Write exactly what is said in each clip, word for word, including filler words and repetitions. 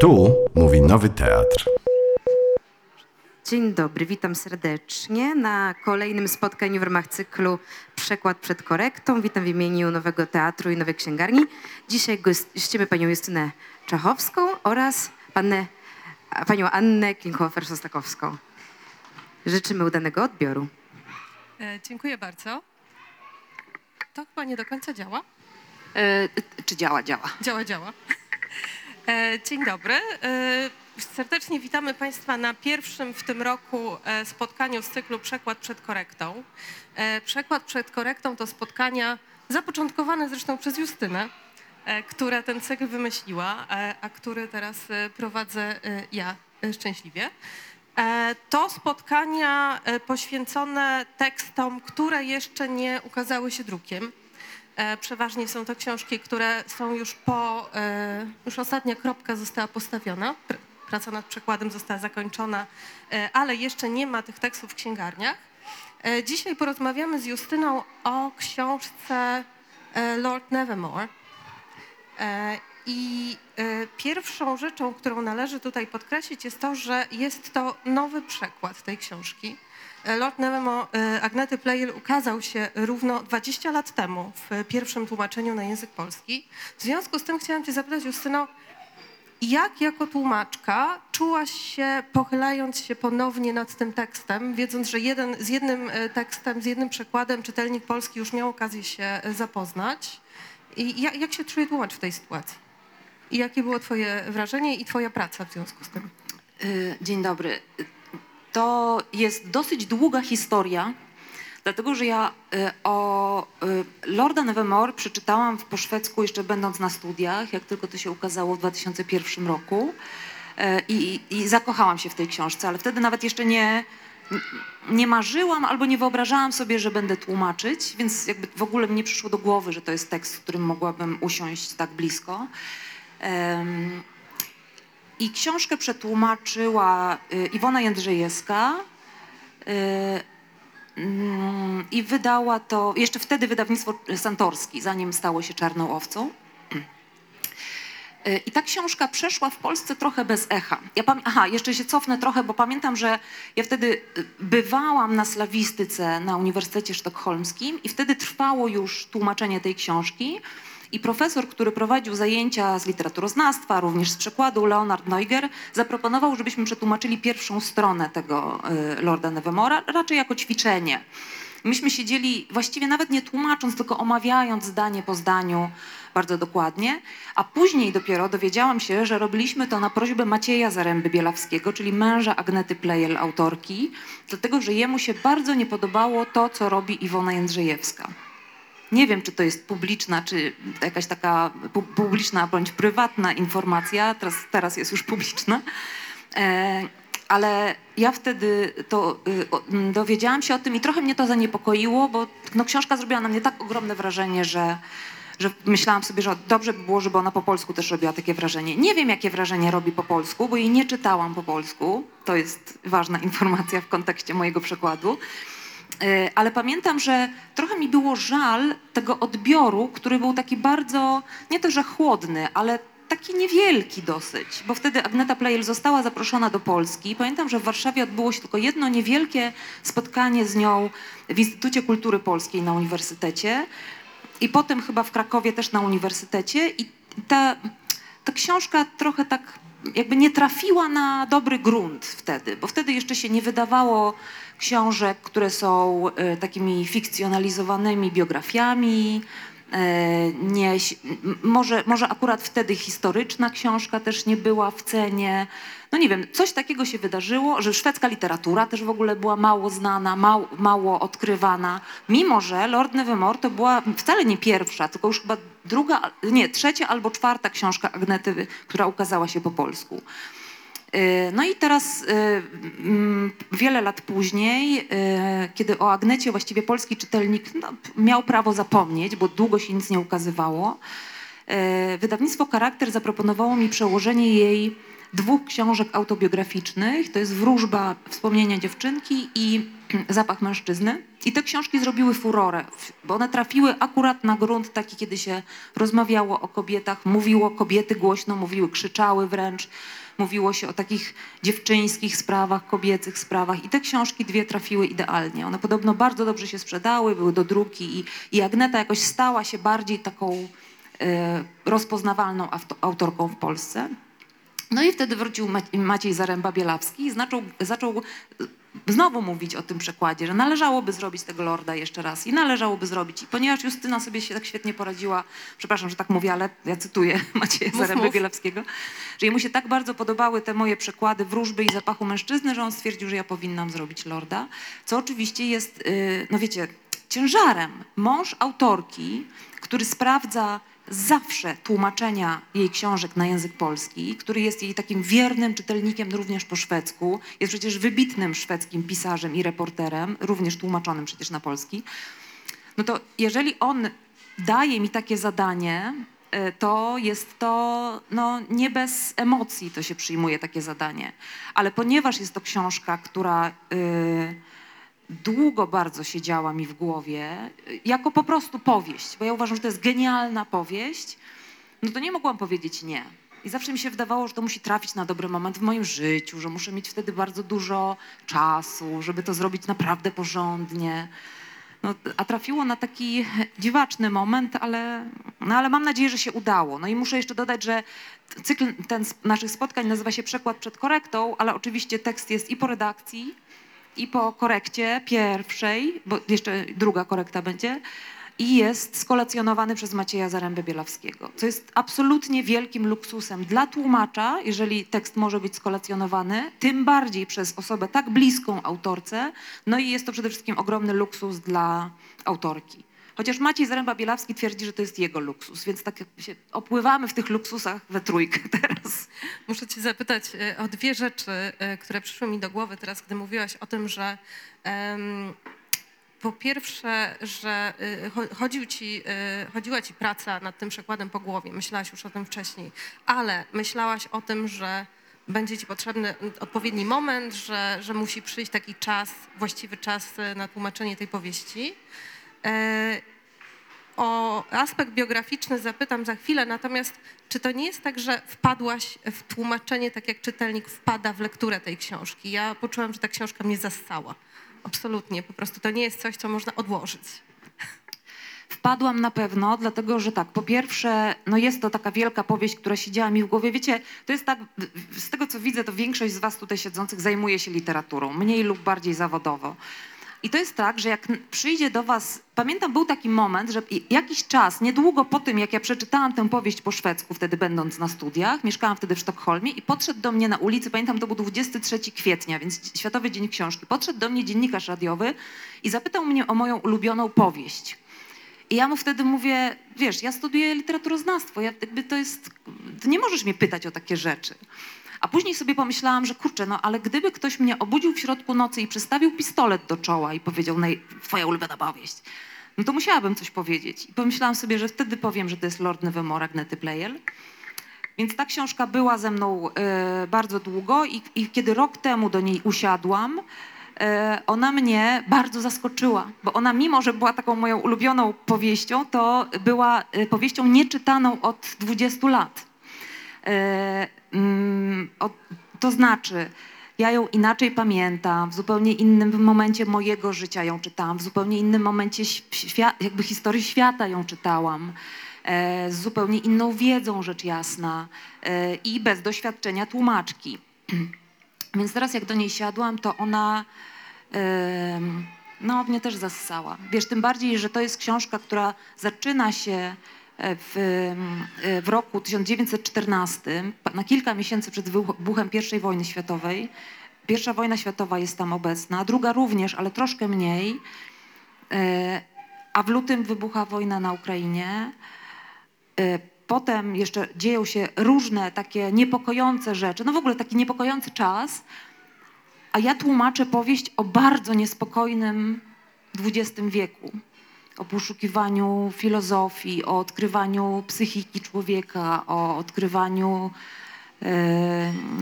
Tu mówi Nowy Teatr. Dzień dobry, witam serdecznie na kolejnym spotkaniu w ramach cyklu Przekład przed korektą. Witam w imieniu Nowego Teatru i Nowej Księgarni. Dzisiaj gościmy panią Justynę Czechowską oraz pannę, panią Annę Klingofer-Szostakowską. Życzymy udanego odbioru. E, dziękuję bardzo. To chyba nie do końca działa. E, czy działa, działa? Działa, działa. Dzień dobry. Serdecznie witamy Państwa na pierwszym w tym roku spotkaniu z cyklu Przekład przed korektą. Przekład przed korektą to spotkania zapoczątkowane zresztą przez Justynę, która ten cykl wymyśliła, a który teraz prowadzę ja szczęśliwie. To spotkania poświęcone tekstom, które jeszcze nie ukazały się drukiem. Przeważnie są to książki, które są już po, już ostatnia kropka została postawiona, praca nad przekładem została zakończona, ale jeszcze nie ma tych tekstów w księgarniach. Dzisiaj porozmawiamy z Justyną o książce Lord Nevermore. I pierwszą rzeczą, którą należy tutaj podkreślić, jest to, że jest to nowy przekład tej książki. Lord Nevermore Agnety Pleijel ukazał się równo dwadzieścia lat temu w pierwszym tłumaczeniu na język polski. W związku z tym chciałam Cię zapytać, Justyno, jak jako tłumaczka czułaś się, pochylając się ponownie nad tym tekstem, wiedząc, że jeden, z jednym tekstem, z jednym przekładem czytelnik polski już miał okazję się zapoznać. I jak, jak się czuje tłumacz w tej sytuacji? I jakie było Twoje wrażenie i Twoja praca w związku z tym? Dzień dobry. To jest dosyć długa historia, dlatego że ja o Lorda Nevermore przeczytałam po szwedzku jeszcze będąc na studiach, jak tylko to się ukazało w dwa tysiące pierwszym roku i, i, i zakochałam się w tej książce, ale wtedy nawet jeszcze nie, nie marzyłam albo nie wyobrażałam sobie, że będę tłumaczyć, więc jakby w ogóle mi nie przyszło do głowy, że to jest tekst, w którym mogłabym usiąść tak blisko. Um, I książkę przetłumaczyła Iwona Jędrzejewska i wydała to, jeszcze wtedy wydawnictwo Santorski, zanim stało się Czarną Owcą. I ta książka przeszła w Polsce trochę bez echa. Ja pamię- Aha, jeszcze się cofnę trochę, bo pamiętam, że ja wtedy bywałam na slawistyce na Uniwersytecie Sztokholmskim i wtedy trwało już tłumaczenie tej książki. I profesor, który prowadził zajęcia z literaturoznawstwa, również z przekładu, Leonard Neuger, zaproponował, żebyśmy przetłumaczyli pierwszą stronę tego Lorda Nevermora, raczej jako ćwiczenie. Myśmy siedzieli właściwie nawet nie tłumacząc, tylko omawiając zdanie po zdaniu bardzo dokładnie, a później dopiero dowiedziałam się, że robiliśmy to na prośbę Macieja Zaremby-Bielawskiego, czyli męża Agnety Pleijel, autorki, dlatego że jemu się bardzo nie podobało to, co robi Iwona Jędrzejewska. Nie wiem, czy to jest publiczna, czy jakaś taka publiczna bądź prywatna informacja, teraz, teraz jest już publiczna, ale ja wtedy to dowiedziałam się o tym i trochę mnie to zaniepokoiło, bo no, książka zrobiła na mnie tak ogromne wrażenie, że, że myślałam sobie, że dobrze by było, żeby ona po polsku też robiła takie wrażenie. Nie wiem, jakie wrażenie robi po polsku, bo jej nie czytałam po polsku, to jest ważna informacja w kontekście mojego przekładu. Ale pamiętam, że trochę mi było żal tego odbioru, który był taki bardzo, nie to że chłodny, ale taki niewielki dosyć, bo wtedy Agneta Pleijel została zaproszona do Polski. Pamiętam, że w Warszawie odbyło się tylko jedno niewielkie spotkanie z nią w Instytucie Kultury Polskiej na Uniwersytecie i potem chyba w Krakowie też na Uniwersytecie i ta, ta książka trochę tak jakby nie trafiła na dobry grunt wtedy, bo wtedy jeszcze się nie wydawało książek, które są takimi fikcjonalizowanymi biografiami, nie, może, może akurat wtedy historyczna książka też nie była w cenie. No nie wiem, coś takiego się wydarzyło, że szwedzka literatura też w ogóle była mało znana, mało, mało odkrywana, mimo że Lord Nevermore to była wcale nie pierwsza, tylko już chyba druga, nie, trzecia albo czwarta książka Agnety, która ukazała się po polsku. No i teraz wiele lat później, kiedy o Agnecie właściwie polski czytelnik no, miał prawo zapomnieć, bo długo się nic nie ukazywało, wydawnictwo Karakter zaproponowało mi przełożenie jej dwóch książek autobiograficznych. To jest Wróżba wspomnienia dziewczynki i Zapach mężczyzny. I te książki zrobiły furorę, bo one trafiły akurat na grunt taki, kiedy się rozmawiało o kobietach, mówiło, kobiety głośno mówiły, krzyczały wręcz, mówiło się o takich dziewczyńskich sprawach, kobiecych sprawach. I te książki dwie trafiły idealnie. One podobno bardzo dobrze się sprzedały, były do druki i, i Agneta jakoś stała się bardziej taką y, rozpoznawalną autorką w Polsce. No i wtedy wrócił Maciej Zaremba-Bielawski i zaczął, zaczął znowu mówić o tym przekładzie, że należałoby zrobić tego Lorda jeszcze raz i należałoby zrobić. I ponieważ Justyna sobie się tak świetnie poradziła, przepraszam, że tak mówię, ale ja cytuję Macieja Zaremby-Bielawskiego, że jemu się tak bardzo podobały te moje przekłady Wróżby i Zapachu mężczyzny, że on stwierdził, że ja powinnam zrobić Lorda, co oczywiście jest, no wiecie, ciężarem. Mąż autorki, który sprawdza zawsze tłumaczenia jej książek na język polski, który jest jej takim wiernym czytelnikiem również po szwedzku, jest przecież wybitnym szwedzkim pisarzem i reporterem, również tłumaczonym przecież na polski, no to jeżeli on daje mi takie zadanie, to jest to, no nie bez emocji to się przyjmuje takie zadanie. Ale ponieważ jest to książka, która... Yy, długo bardzo siedziała mi w głowie, jako po prostu powieść, bo ja uważam, że to jest genialna powieść, no to nie mogłam powiedzieć nie. I zawsze mi się wydawało, że to musi trafić na dobry moment w moim życiu, że muszę mieć wtedy bardzo dużo czasu, żeby to zrobić naprawdę porządnie. No, a trafiło na taki dziwaczny moment, ale, no, ale mam nadzieję, że się udało. No i muszę jeszcze dodać, że cykl ten naszych spotkań nazywa się Przekład przed korektą, ale oczywiście tekst jest i po redakcji, i po korekcie pierwszej, bo jeszcze druga korekta będzie, i jest skolacjonowany przez Macieja Zarembę-Bielawskiego, co jest absolutnie wielkim luksusem dla tłumacza, jeżeli tekst może być skolacjonowany, tym bardziej przez osobę tak bliską autorce, no i jest to przede wszystkim ogromny luksus dla autorki. Chociaż Maciej Zaremba-Bielawski twierdzi, że to jest jego luksus, więc tak się opływamy w tych luksusach we trójkę teraz. Muszę cię zapytać o dwie rzeczy, które przyszły mi do głowy teraz, gdy mówiłaś o tym, że um, po pierwsze, że chodził ci, chodziła ci praca nad tym przekładem po głowie, myślałaś już o tym wcześniej, ale myślałaś o tym, że będzie ci potrzebny odpowiedni moment, że, że musi przyjść taki czas, właściwy czas na tłumaczenie tej powieści. O aspekt biograficzny zapytam za chwilę, natomiast czy to nie jest tak, że wpadłaś w tłumaczenie, tak jak czytelnik wpada w lekturę tej książki? Ja poczułam, że ta książka mnie zassała. Absolutnie, po prostu to nie jest coś, co można odłożyć. Wpadłam na pewno, dlatego że tak, po pierwsze, no jest to taka wielka powieść, która siedziała mi w głowie. Wiecie, to jest tak, z tego co widzę, to większość z was tutaj siedzących zajmuje się literaturą, mniej lub bardziej zawodowo. I to jest tak, że jak przyjdzie do was, pamiętam był taki moment, że jakiś czas, niedługo po tym jak ja przeczytałam tę powieść po szwedzku, wtedy będąc na studiach, mieszkałam wtedy w Sztokholmie i podszedł do mnie na ulicy, pamiętam to był dwudziestego trzeciego kwietnia, więc Światowy Dzień Książki, podszedł do mnie dziennikarz radiowy i zapytał mnie o moją ulubioną powieść. I ja mu wtedy mówię, wiesz, ja studiuję literaturoznawstwo, ja, jakby to jest, ty nie możesz mnie pytać o takie rzeczy. A później sobie pomyślałam, że kurczę, no ale gdyby ktoś mnie obudził w środku nocy i przystawił pistolet do czoła i powiedział, no, twoja ulubiona powieść, no to musiałabym coś powiedzieć. I pomyślałam sobie, że wtedy powiem, że to jest Lord Nevermore Agnety Pleijel. Więc ta książka była ze mną y, bardzo długo i, i kiedy rok temu do niej usiadłam, ona mnie bardzo zaskoczyła, bo ona mimo, że była taką moją ulubioną powieścią, to była powieścią nieczytaną od dwudziestu lat. To znaczy, ja ją inaczej pamiętam, w zupełnie innym momencie mojego życia ją czytałam, w zupełnie innym momencie jakby historii świata ją czytałam, z zupełnie inną wiedzą, rzecz jasna, i bez doświadczenia tłumaczki. Więc teraz jak do niej siadłam, to ona yy, no, mnie też zassała. Wiesz, tym bardziej, że to jest książka, która zaczyna się w, w roku tysiąc dziewięćset czternastym, na kilka miesięcy przed wybuchem pierwszej wojny światowej. Pierwsza wojna światowa jest tam obecna, druga również, ale troszkę mniej. Yy, a w lutym wybucha wojna na Ukrainie. Yy, Potem jeszcze dzieją się różne takie niepokojące rzeczy, no w ogóle taki niepokojący czas, a ja tłumaczę powieść o bardzo niespokojnym dwudziestym wieku, o poszukiwaniu filozofii, o odkrywaniu psychiki człowieka, o odkrywaniu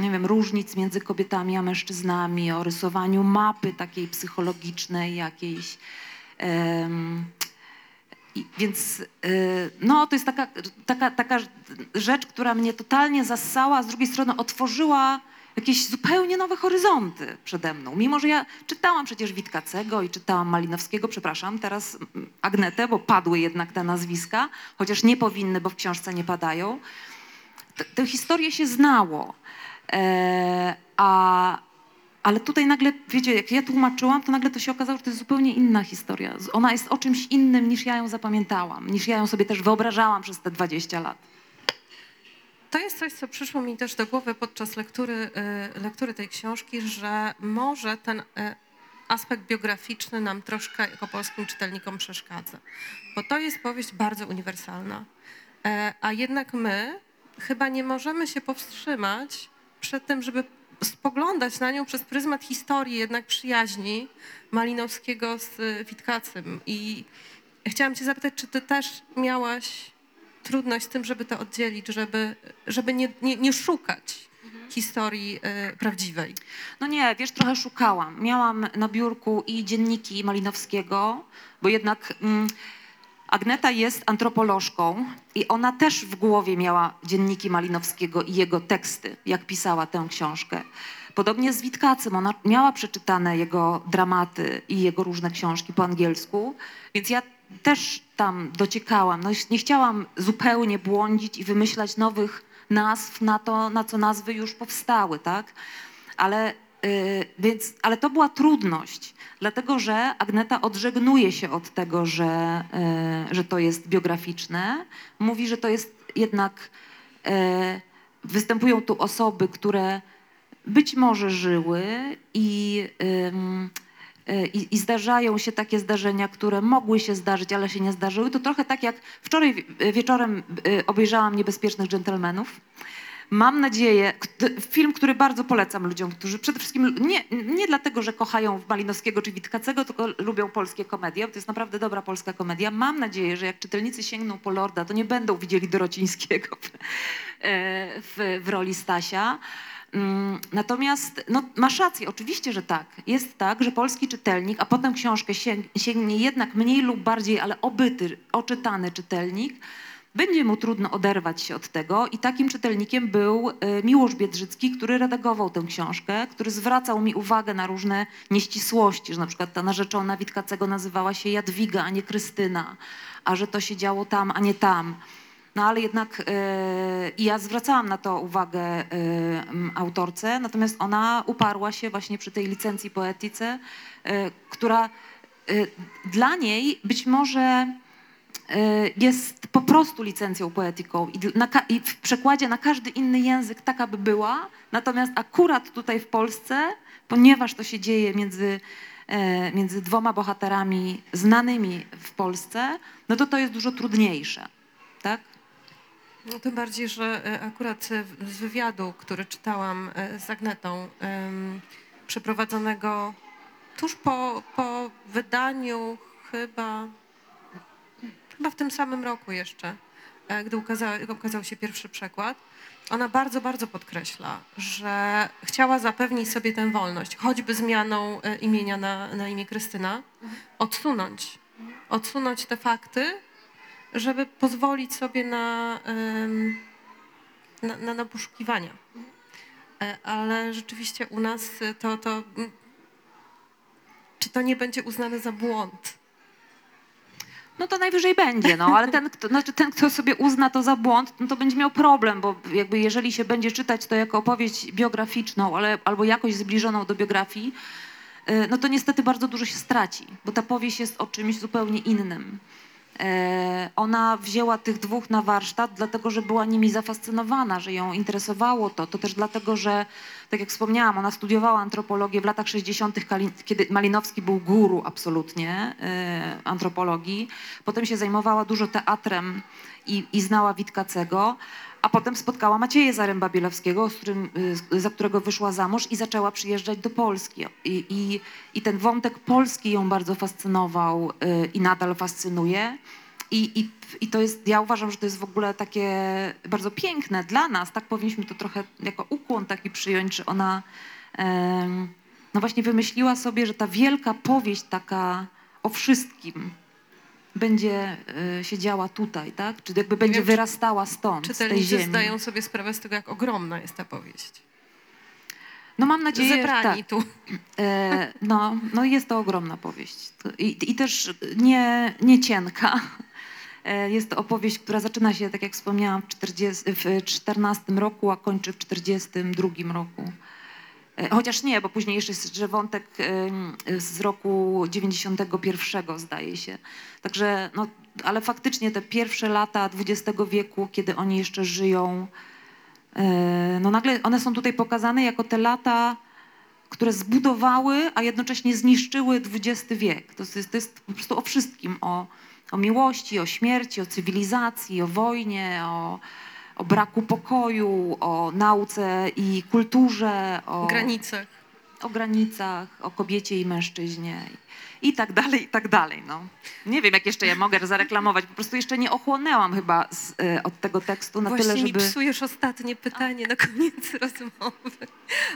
nie wiem, różnic między kobietami a mężczyznami, o rysowaniu mapy takiej psychologicznej jakiejś. Więc no, to jest taka, taka, taka rzecz, która mnie totalnie zassała, a z drugiej strony otworzyła jakieś zupełnie nowe horyzonty przede mną. Mimo że ja czytałam przecież Witkacego i czytałam Malinowskiego, przepraszam, teraz Agnetę, bo padły jednak te nazwiska, chociaż nie powinny, bo w książce nie padają. T- tę historię się znało, e, a, ale tutaj nagle, wiecie, jak ja tłumaczyłam, to nagle to się okazało, że to jest zupełnie inna historia. Ona jest o czymś innym, niż ja ją zapamiętałam, niż ja ją sobie też wyobrażałam przez te dwadzieścia lat. To jest coś, co przyszło mi też do głowy podczas lektury, lektury tej książki, że może ten aspekt biograficzny nam troszkę jako polskim czytelnikom przeszkadza. Bo to jest powieść bardzo uniwersalna, a jednak my chyba nie możemy się powstrzymać przed tym, żeby spoglądać na nią przez pryzmat historii jednak przyjaźni Malinowskiego z Witkacym. I chciałam cię zapytać, czy ty też miałaś trudność z tym, żeby to oddzielić, żeby, żeby nie, nie, nie szukać mhm. historii y, prawdziwej? No nie, wiesz, trochę szukałam. Miałam na biurku i dzienniki Malinowskiego, bo jednak mm, Agneta jest antropolożką i ona też w głowie miała dzienniki Malinowskiego i jego teksty, jak pisała tę książkę. Podobnie z Witkacym, ona miała przeczytane jego dramaty i jego różne książki po angielsku, więc ja też tam dociekałam. No, nie chciałam zupełnie błądzić i wymyślać nowych nazw na to, na co nazwy już powstały, tak? Ale, yy, więc, ale to była trudność, dlatego że Agneta odżegnuje się od tego, że, yy, że to jest biograficzne. Mówi, że to jest jednak... Yy, występują tu osoby, które być może żyły i... Yy, I, I zdarzają się takie zdarzenia, które mogły się zdarzyć, ale się nie zdarzyły. To trochę tak jak wczoraj wieczorem obejrzałam Niebezpiecznych dżentelmenów. Mam nadzieję, film, który bardzo polecam ludziom, którzy przede wszystkim nie, nie dlatego, że kochają Malinowskiego czy Witkacego, tylko lubią polskie komedie, bo to jest naprawdę dobra polska komedia. Mam nadzieję, że jak czytelnicy sięgną po Lorda, to nie będą widzieli Dorocińskiego w, w, w roli Stasia. Natomiast no, masz rację, oczywiście, że tak. Jest tak, że polski czytelnik, a potem książkę sięgnie jednak mniej lub bardziej, ale obyty, oczytany czytelnik, będzie mu trudno oderwać się od tego i takim czytelnikiem był Miłosz Biedrzycki, który redagował tę książkę, który zwracał mi uwagę na różne nieścisłości, że na przykład ta narzeczona Witkacego nazywała się Jadwiga, a nie Krystyna, a że to się działo tam, a nie tam. No ale jednak yy, ja zwracałam na to uwagę yy, autorce, natomiast ona uparła się właśnie przy tej licencji poetyce, yy, która yy, dla niej być może yy, jest po prostu licencją poetyką i, na, i w przekładzie na każdy inny język taka by była, natomiast akurat tutaj w Polsce, ponieważ to się dzieje między yy, między dwoma bohaterami znanymi w Polsce, no to to jest dużo trudniejsze, tak? No, tym bardziej, że akurat z wywiadu, który czytałam z Agnetą, przeprowadzonego tuż po, po wydaniu, chyba, chyba w tym samym roku jeszcze, gdy ukazał, ukazał się pierwszy przekład, ona bardzo, bardzo podkreśla, że chciała zapewnić sobie tę wolność, choćby zmianą imienia na, na imię Krystyna, odsunąć, odsunąć te fakty, żeby pozwolić sobie na, na, na, na poszukiwania. Ale rzeczywiście u nas to, to... Czy to nie będzie uznane za błąd? No to najwyżej będzie, no, ale ten kto, znaczy ten, kto sobie uzna to za błąd, no to będzie miał problem, bo jakby jeżeli się będzie czytać to jako opowieść biograficzną, ale, albo jakoś zbliżoną do biografii, no to niestety bardzo dużo się straci, bo ta powieść jest o czymś zupełnie innym. Ona wzięła tych dwóch na warsztat, dlatego że była nimi zafascynowana, że ją interesowało to. To też dlatego, że, tak jak wspomniałam, ona studiowała antropologię w latach sześćdziesiątych, kiedy Malinowski był guru absolutnie antropologii. Potem się zajmowała dużo teatrem i, i znała Witkacego. A potem spotkała Macieja Zaremba-Bielawskiego, z którym, za którego wyszła za mąż i zaczęła przyjeżdżać do Polski. I, i, i ten wątek Polski ją bardzo fascynował i nadal fascynuje. I, i, i to jest, ja uważam, że to jest w ogóle takie bardzo piękne dla nas, tak powinniśmy to trochę jako ukłon taki przyjąć, że ona em, no właśnie wymyśliła sobie, że ta wielka powieść taka o wszystkim będzie y, siedziała tutaj, tak? Czy jakby będzie wiem, wyrastała stąd, z tej ziemi. Czytelnicy zdają sobie sprawę z tego, jak ogromna jest ta powieść. No mam nadzieję, zebrani tak. tu. E, no, no jest to ogromna powieść i, i też nie, nie cienka. E, jest to opowieść, która zaczyna się, tak jak wspomniałam, w czterdziestym, w czternastym roku, a kończy w czterdziestym drugim roku. E, chociaż nie, bo później jeszcze jest że wątek e, z roku dziewięćdziesiątego pierwszego, zdaje się. Także, no, ale faktycznie te pierwsze lata dwudziestego wieku, kiedy oni jeszcze żyją, no nagle one są tutaj pokazane jako te lata, które zbudowały, a jednocześnie zniszczyły dwudziesty wiek. To jest, to jest po prostu o wszystkim, o, o miłości, o śmierci, o cywilizacji, o wojnie, o, o braku pokoju, o nauce i kulturze, o granicach, o, granicach, o kobiecie i mężczyźnie i, i tak dalej, i tak dalej. No. Nie wiem, jak jeszcze ja mogę zareklamować, po prostu jeszcze nie ochłonęłam chyba z, y, od tego tekstu na właśnie tyle, żeby... Właśnie mi psujesz ostatnie pytanie A. na koniec rozmowy.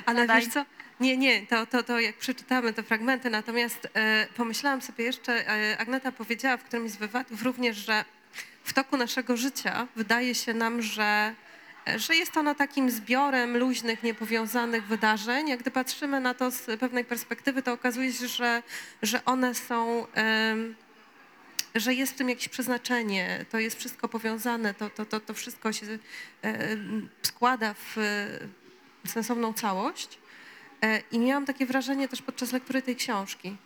Ale Daj. wiesz co? Nie, nie, to, to, to jak przeczytamy te fragmenty, natomiast y, pomyślałam sobie jeszcze, y, Agneta powiedziała w którymś z wywiadów również, że w toku naszego życia wydaje się nam, że że jest ona takim zbiorem luźnych, niepowiązanych wydarzeń. Jak gdy patrzymy na to z pewnej perspektywy, to okazuje się, że, że one są, że jest w tym jakieś przeznaczenie, to jest wszystko powiązane, to, to, to, to wszystko się składa w sensowną całość. I miałam takie wrażenie też podczas lektury tej książki.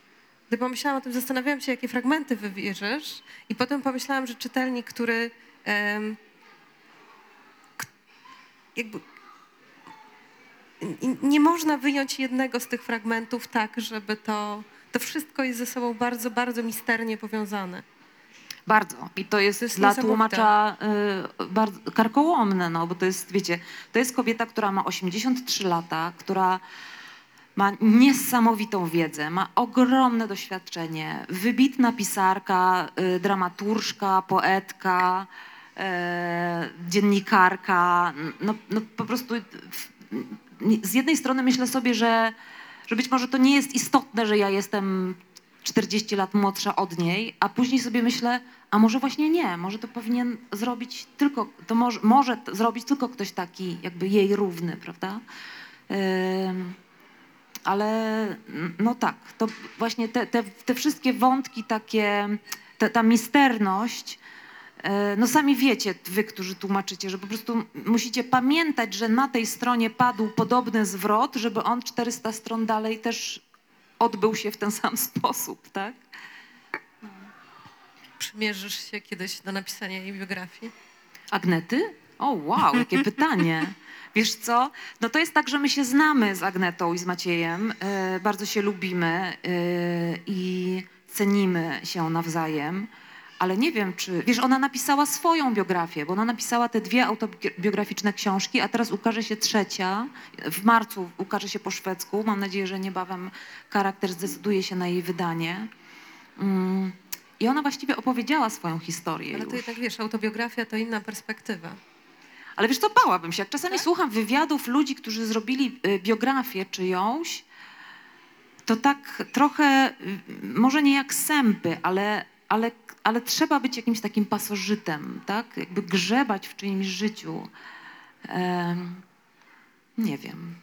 Gdy pomyślałam o tym, zastanawiałam się, jakie fragmenty wybierzesz i potem pomyślałam, że czytelnik, który... Jakby nie można wyjąć jednego z tych fragmentów tak, żeby to, to wszystko jest ze sobą bardzo, bardzo misternie powiązane. Bardzo. I to jest, to jest dla tłumacza y, bardzo karkołomne, no, bo to jest, wiecie, to jest kobieta, która ma osiemdziesiąt trzy lata, która ma niesamowitą wiedzę, ma ogromne doświadczenie, wybitna pisarka, y, dramaturżka, poetka, E, dziennikarka, no, no po prostu z jednej strony myślę sobie, że, że być może to nie jest istotne, że ja jestem czterdzieści lat młodsza od niej, a później sobie myślę, a może właśnie nie, może to powinien zrobić tylko, to może, może to zrobić tylko ktoś taki jakby jej równy, prawda? E, ale no tak, to właśnie te, te, te wszystkie wątki takie, te, ta misterność, no sami wiecie, wy, którzy tłumaczycie, że po prostu musicie pamiętać, że na tej stronie padł podobny zwrot, żeby on czterysta stron dalej też odbył się w ten sam sposób, tak? No. Przymierzysz się kiedyś do napisania jej biografii? Agnety? O wow, jakie pytanie. Wiesz co? No to jest tak, że my się znamy z Agnetą i z Maciejem, yy, bardzo się lubimy yy, i cenimy się nawzajem. Ale nie wiem, czy... Wiesz, ona napisała swoją biografię, bo ona napisała te dwie autobiograficzne książki, a teraz ukaże się trzecia. W marcu ukaże się po szwedzku. Mam nadzieję, że niebawem Charakter zdecyduje się na jej wydanie. Mm. I ona właściwie opowiedziała swoją historię. Ale to jednak, wiesz, autobiografia to inna perspektywa. Ale wiesz, to bałabym się. Jak czasami tak? słucham wywiadów ludzi, którzy zrobili biografię czyjąś, to tak trochę, może nie jak sępy, ale... ale ale trzeba być jakimś takim pasożytem, tak? Jakby grzebać w czyimś życiu. Ehm, nie wiem.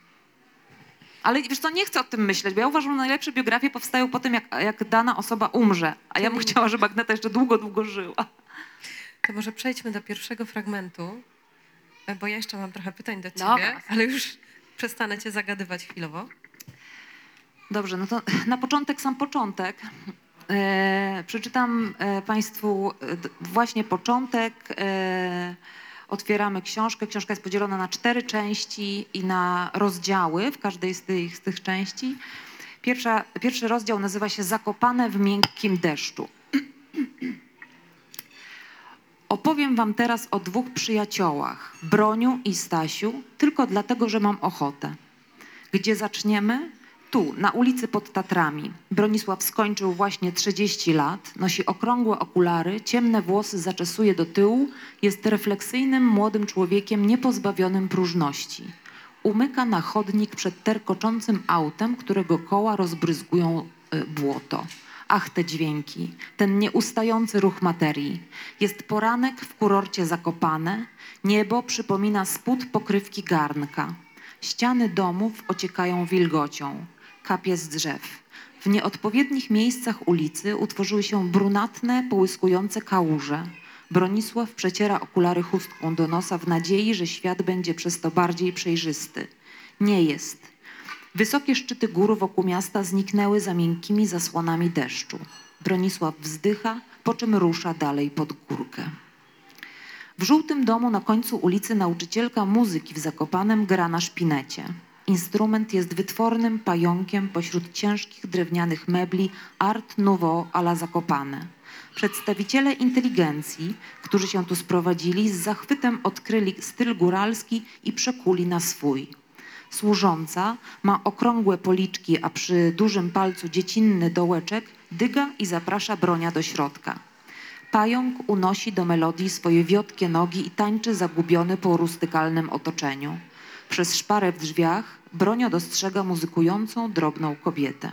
Ale wiesz co, nie chcę o tym myśleć, bo ja uważam, że najlepsze biografie powstają po tym, jak, jak dana osoba umrze. A ja bym chciała, żeby Agneta jeszcze długo, długo żyła. To może przejdźmy do pierwszego fragmentu, bo ja jeszcze mam trochę pytań do ciebie, Dobra. ale już przestanę cię zagadywać chwilowo. Dobrze, no to na początek sam początek. E, przeczytam e, Państwu e, właśnie początek. E, otwieramy książkę. Książka jest podzielona na cztery części i na rozdziały w każdej z tych, z tych części. Pierwsza, pierwszy rozdział nazywa się Zakopane w miękkim deszczu. Opowiem Wam teraz o dwóch przyjaciołach, Broniu i Stasiu, tylko dlatego, że mam ochotę. Gdzie zaczniemy? Tu, na ulicy pod Tatrami, Bronisław skończył właśnie trzydzieści lat, nosi okrągłe okulary, ciemne włosy zaczesuje do tyłu, jest refleksyjnym młodym człowiekiem niepozbawionym próżności. Umyka na chodnik przed terkoczącym autem, którego koła rozbryzgują y, błoto. Ach, te dźwięki, ten nieustający ruch materii. Jest poranek w kurorcie Zakopane, niebo przypomina spód pokrywki garnka. Ściany domów ociekają wilgocią, kapie z drzew. W nieodpowiednich miejscach ulicy utworzyły się brunatne, połyskujące kałuże. Bronisław przeciera okulary chustką do nosa w nadziei, że świat będzie przez to bardziej przejrzysty. Nie jest. Wysokie szczyty gór wokół miasta zniknęły za miękkimi zasłonami deszczu. Bronisław wzdycha, po czym rusza dalej pod górkę. W żółtym domu na końcu ulicy nauczycielka muzyki w Zakopanem gra na szpinecie. Instrument jest wytwornym pająkiem pośród ciężkich drewnianych mebli Art Nouveau à la Zakopane. Przedstawiciele inteligencji, którzy się tu sprowadzili, z zachwytem odkryli styl góralski i przekuli na swój. Służąca ma okrągłe policzki, a przy dużym palcu dziecinny dołeczek, dyga i zaprasza Bronia do środka. Pająk unosi do melodii swoje wiotkie nogi i tańczy zagubiony po rustykalnym otoczeniu. Przez szparę w drzwiach Bronio dostrzega muzykującą, drobną kobietę.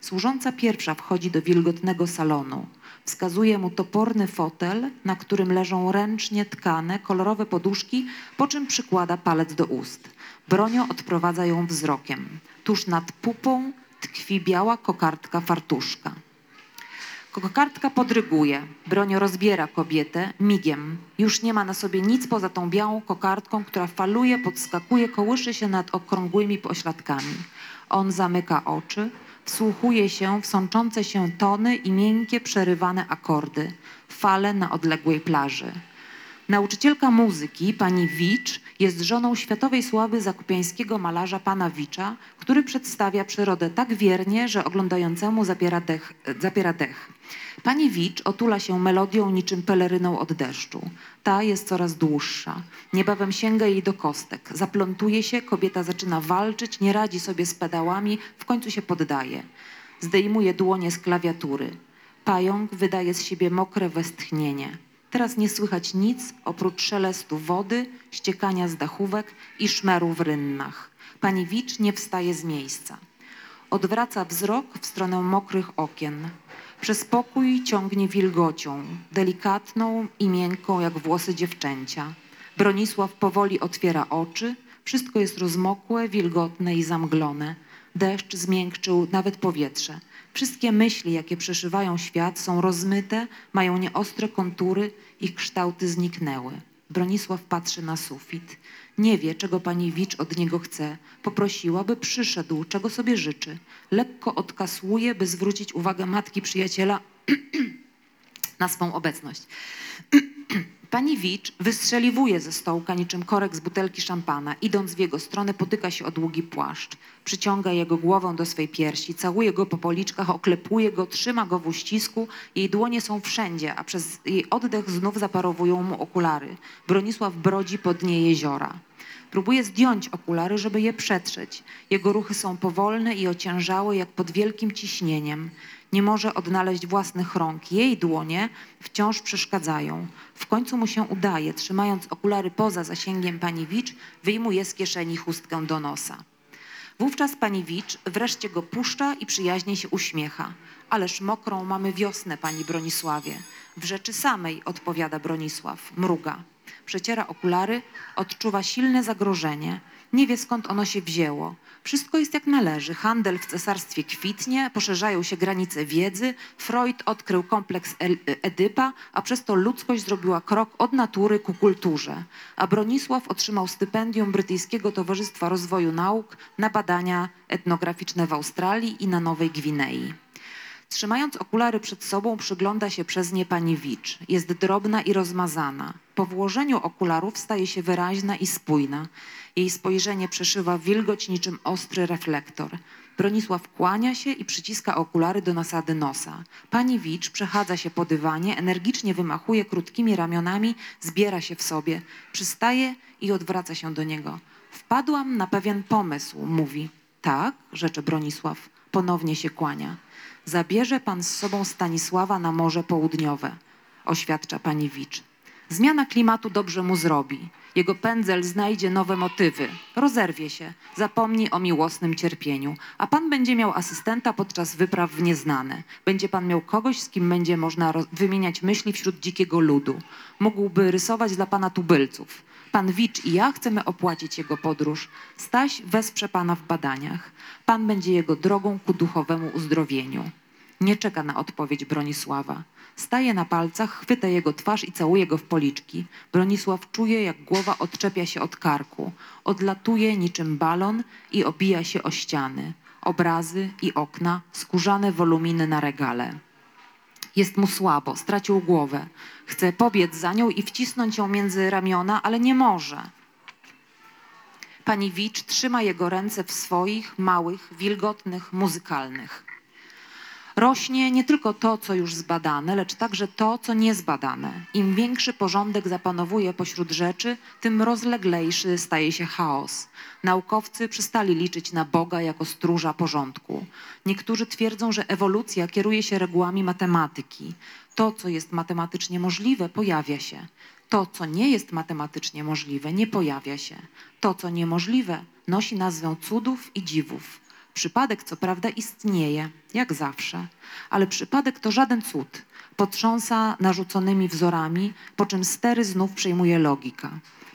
Służąca pierwsza wchodzi do wilgotnego salonu. Wskazuje mu toporny fotel, na którym leżą ręcznie tkane, kolorowe poduszki, po czym przykłada palec do ust. Bronio odprowadza ją wzrokiem. Tuż nad pupą tkwi biała kokardka fartuszka. Kokardka podryguje. Bronio rozbiera kobietę migiem. Już nie ma na sobie nic poza tą białą kokardką, która faluje, podskakuje, kołysze się nad okrągłymi pośladkami. On zamyka oczy, wsłuchuje się w sączące się tony i miękkie, przerywane akordy. Fale na odległej plaży. Nauczycielka muzyki, pani Wicz, jest żoną światowej sławy zakopiańskiego malarza pana Wicza, który przedstawia przyrodę tak wiernie, że oglądającemu zapiera dech. Zapiera dech. Pani Wicz otula się melodią niczym peleryną od deszczu. Ta jest coraz dłuższa. Niebawem sięga jej do kostek. Zaplątuje się, kobieta zaczyna walczyć, nie radzi sobie z pedałami, w końcu się poddaje. Zdejmuje dłonie z klawiatury. Pająk wydaje z siebie mokre westchnienie. Teraz nie słychać nic oprócz szelestu wody, ściekania z dachówek i szmeru w rynnach. Pani Wicz nie wstaje z miejsca. Odwraca wzrok w stronę mokrych okien. Przez pokój ciągnie wilgocią, delikatną i miękką jak włosy dziewczęcia. Bronisław powoli otwiera oczy. Wszystko jest rozmokłe, wilgotne i zamglone. Deszcz zmiękczył nawet powietrze. Wszystkie myśli, jakie przeszywają świat, są rozmyte, mają nieostre kontury, ich kształty zniknęły. Bronisław patrzy na sufit. Nie wie, czego pani Wicz od niego chce. Poprosiła, by przyszedł, czego sobie życzy. Lekko odkasłuje, by zwrócić uwagę matki przyjaciela na swą obecność. Pani Wicz wystrzeliwuje ze stołka niczym korek z butelki szampana. Idąc w jego stronę, potyka się o długi płaszcz. Przyciąga jego głową do swej piersi, całuje go po policzkach, oklepuje go, trzyma go w uścisku. Jej dłonie są wszędzie, a przez jej oddech znów zaparowują mu okulary. Bronisław brodzi po dnie jeziora. Próbuje zdjąć okulary, żeby je przetrzeć. Jego ruchy są powolne i ociężałe, jak pod wielkim ciśnieniem. Nie może odnaleźć własnych rąk. Jej dłonie wciąż przeszkadzają. W końcu mu się udaje. Trzymając okulary poza zasięgiem pani Wicz, wyjmuje z kieszeni chustkę do nosa. Wówczas pani Wicz wreszcie go puszcza i przyjaźnie się uśmiecha. Ależ mokrą mamy wiosnę, pani Bronisławie. W rzeczy samej, odpowiada Bronisław. Mruga. Przeciera okulary, odczuwa silne zagrożenie. Nie wie, skąd ono się wzięło. Wszystko jest jak należy. Handel w cesarstwie kwitnie, poszerzają się granice wiedzy, Freud odkrył kompleks Edypa, a przez to ludzkość zrobiła krok od natury ku kulturze. A Bronisław otrzymał stypendium Brytyjskiego Towarzystwa Rozwoju Nauk na badania etnograficzne w Australii i na Nowej Gwinei. Trzymając okulary przed sobą, przygląda się przez nie pani Wicz. Jest drobna i rozmazana. Po włożeniu okularów staje się wyraźna i spójna. Jej spojrzenie przeszywa wilgoć niczym ostry reflektor. Bronisław kłania się i przyciska okulary do nasady nosa. Pani Wicz przechadza się po dywanie, energicznie wymachuje krótkimi ramionami, zbiera się w sobie, przystaje i odwraca się do niego. Wpadłam na pewien pomysł, mówi. Tak, rzeczy Bronisław, ponownie się kłania. Zabierze pan z sobą Stanisława na Morze Południowe, oświadcza pani Wicz. Zmiana klimatu dobrze mu zrobi. Jego pędzel znajdzie nowe motywy. Rozerwie się, zapomni o miłosnym cierpieniu. A pan będzie miał asystenta podczas wypraw w nieznane. Będzie pan miał kogoś, z kim będzie można wymieniać myśli wśród dzikiego ludu. Mógłby rysować dla pana tubylców. Pan Wicz i ja chcemy opłacić jego podróż. Staś wesprze pana w badaniach. Pan będzie jego drogą ku duchowemu uzdrowieniu. Nie czeka na odpowiedź Bronisława. Staje na palcach, chwyta jego twarz i całuje go w policzki. Bronisław czuje, jak głowa odczepia się od karku. Odlatuje niczym balon i obija się o ściany, obrazy i okna, skórzane woluminy na regale. Jest mu słabo, stracił głowę. Chce pobiec za nią i wcisnąć ją między ramiona, ale nie może. Pani Wicz trzyma jego ręce w swoich, małych, wilgotnych, muzykalnych. Rośnie nie tylko to, co już zbadane, lecz także to, co niezbadane. Im większy porządek zapanowuje pośród rzeczy, tym rozleglejszy staje się chaos. Naukowcy przestali liczyć na Boga jako stróża porządku. Niektórzy twierdzą, że ewolucja kieruje się regułami matematyki. To, co jest matematycznie możliwe, pojawia się. To, co nie jest matematycznie możliwe, nie pojawia się. To, co niemożliwe, nosi nazwę cudów i dziwów. Przypadek, co prawda, istnieje, jak zawsze, ale przypadek to żaden cud. Potrząsa narzuconymi wzorami, po czym stery znów przejmuje logika.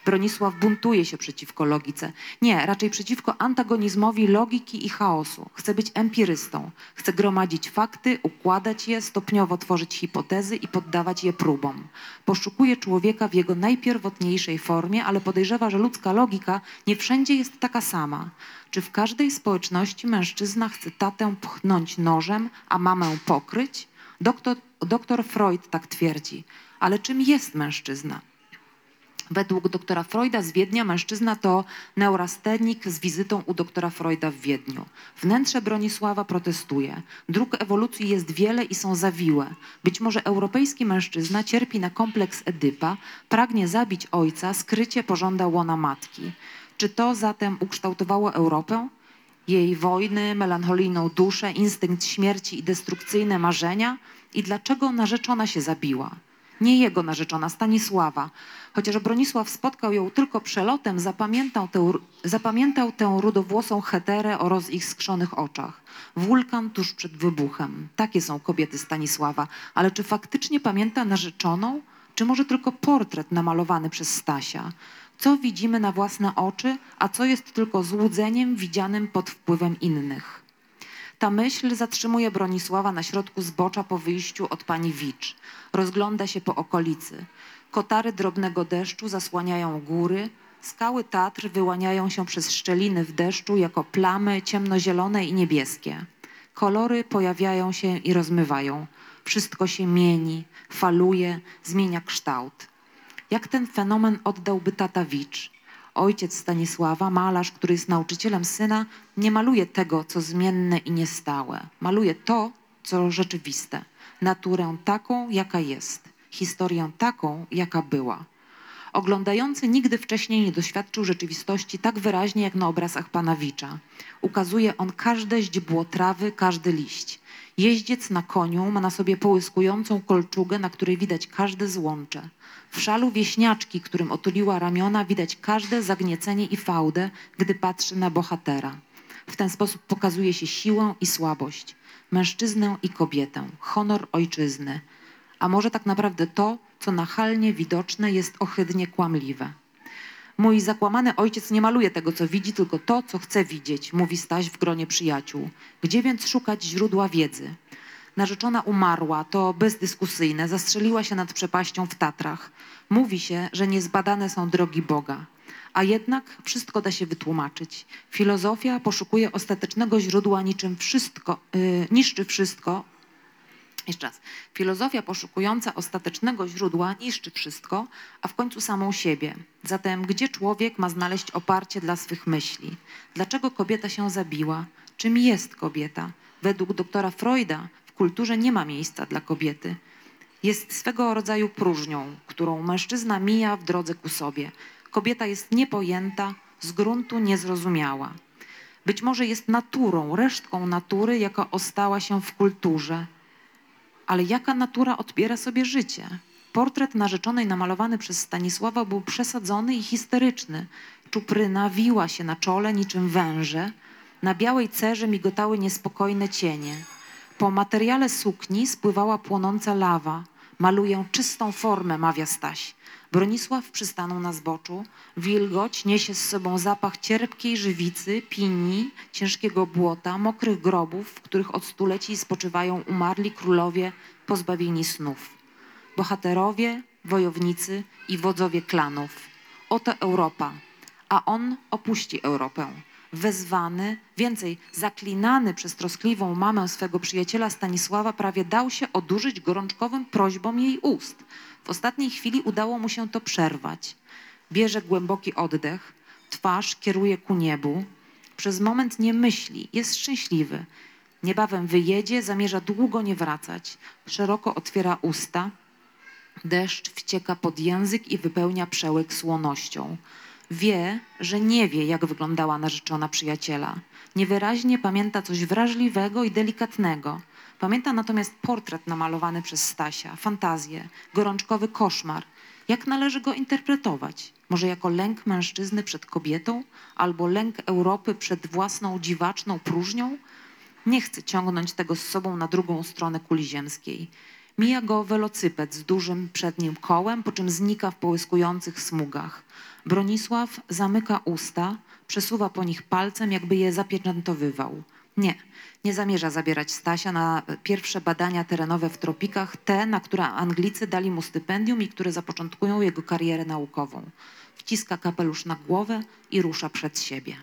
Bronisław buntuje się przeciwko logice. Nie, raczej przeciwko antagonizmowi logiki i chaosu. Chce być empirystą. Chce gromadzić fakty, układać je, stopniowo tworzyć hipotezy i poddawać je próbom. Poszukuje człowieka w jego najpierwotniejszej formie, ale podejrzewa, że ludzka logika nie wszędzie jest taka sama. Czy w każdej społeczności mężczyzna chce tatę pchnąć nożem, a mamę pokryć? Doktor, doktor Freud tak twierdzi. Ale czym jest mężczyzna? Według doktora Freuda z Wiednia mężczyzna to neurastenik z wizytą u doktora Freuda w Wiedniu. Wnętrze Bronisława protestuje. Dróg ewolucji jest wiele i są zawiłe. Być może europejski mężczyzna cierpi na kompleks Edypa, pragnie zabić ojca, skrycie pożąda łona matki. Czy to zatem ukształtowało Europę? Jej wojny, melancholijną duszę, instynkt śmierci i destrukcyjne marzenia? I dlaczego narzeczona się zabiła? Nie jego narzeczona, Stanisława. Chociaż Bronisław spotkał ją tylko przelotem, zapamiętał tę, zapamiętał tę rudowłosą heterę o roziskrzonych oczach. Wulkan tuż przed wybuchem. Takie są kobiety Stanisława. Ale czy faktycznie pamięta narzeczoną? Czy może tylko portret namalowany przez Stasia? Co widzimy na własne oczy, a co jest tylko złudzeniem widzianym pod wpływem innych? Ta myśl zatrzymuje Bronisława na środku zbocza po wyjściu od pani Wicz. Rozgląda się po okolicy. Kotary drobnego deszczu zasłaniają góry, skały Tatr wyłaniają się przez szczeliny w deszczu jako plamy ciemnozielone i niebieskie. Kolory pojawiają się i rozmywają. Wszystko się mieni, faluje, zmienia kształt. Jak ten fenomen oddałby tata Wicz? Ojciec Stanisława, malarz, który jest nauczycielem syna, nie maluje tego, co zmienne i niestałe. Maluje to, co rzeczywiste. Naturę taką, jaka jest. Historię taką, jaka była. Oglądający nigdy wcześniej nie doświadczył rzeczywistości tak wyraźnie, jak na obrazach pana Wicza. Ukazuje on każde źdźbło trawy, każdy liść. Jeździec na koniu ma na sobie połyskującą kolczugę, na której widać każde złącze. W szalu wieśniaczki, którym otuliła ramiona, widać każde zagniecenie i fałdę, gdy patrzy na bohatera. W ten sposób pokazuje się siłę i słabość, mężczyznę i kobietę, honor ojczyzny. A może tak naprawdę to, co nachalnie widoczne, jest ohydnie kłamliwe. Mój zakłamany ojciec nie maluje tego, co widzi, tylko to, co chce widzieć, mówi Staś w gronie przyjaciół. Gdzie więc szukać źródła wiedzy? Narzeczona umarła, to bezdyskusyjne, zastrzeliła się nad przepaścią w Tatrach. Mówi się, że niezbadane są drogi Boga. A jednak wszystko da się wytłumaczyć. Filozofia poszukuje ostatecznego źródła, niczym wszystko, yy, niszczy wszystko. Jeszcze raz. Filozofia poszukująca ostatecznego źródła niszczy wszystko, a w końcu samą siebie. Zatem gdzie człowiek ma znaleźć oparcie dla swych myśli? Dlaczego kobieta się zabiła? Czym jest kobieta? Według doktora Freuda w kulturze nie ma miejsca dla kobiety. Jest swego rodzaju próżnią, którą mężczyzna mija w drodze ku sobie. Kobieta jest niepojęta, z gruntu niezrozumiała. Być może jest naturą, resztką natury, jaka ostała się w kulturze. Ale jaka natura odbiera sobie życie? Portret narzeczonej namalowany przez Stanisława był przesadzony i histeryczny. Czupryna wiła się na czole niczym węże. Na białej cerze migotały niespokojne cienie. Po materiale sukni spływała płonąca lawa. Maluję czystą formę, mawia Staś. Bronisław przystanął na zboczu. Wilgoć niesie z sobą zapach cierpkiej żywicy, pini, ciężkiego błota, mokrych grobów, w których od stuleci spoczywają umarli królowie pozbawieni snów. Bohaterowie, wojownicy i wodzowie klanów. Oto Europa, a on opuści Europę. Wezwany, więcej zaklinany przez troskliwą mamę swego przyjaciela Stanisława, prawie dał się odurzyć gorączkowym prośbom jej ust. W ostatniej chwili udało mu się to przerwać. Bierze głęboki oddech, twarz kieruje ku niebu. Przez moment nie myśli, jest szczęśliwy. Niebawem wyjedzie, zamierza długo nie wracać. Szeroko otwiera usta. Deszcz wcieka pod język i wypełnia przełyk słonością. Wie, że nie wie, jak wyglądała narzeczona przyjaciela. Niewyraźnie pamięta coś wrażliwego i delikatnego. Pamięta natomiast portret namalowany przez Stasia, fantazję, gorączkowy koszmar. Jak należy go interpretować? Może jako lęk mężczyzny przed kobietą? Albo lęk Europy przed własną dziwaczną próżnią? Nie chce ciągnąć tego z sobą na drugą stronę kuli ziemskiej. Mija go welocyped z dużym przednim kołem, po czym znika w połyskujących smugach. Bronisław zamyka usta, przesuwa po nich palcem, jakby je zapieczętowywał. Nie, nie zamierza zabierać Stasia na pierwsze badania terenowe w tropikach, te, na które Anglicy dali mu stypendium i które zapoczątkują jego karierę naukową. Wciska kapelusz na głowę i rusza przed siebie.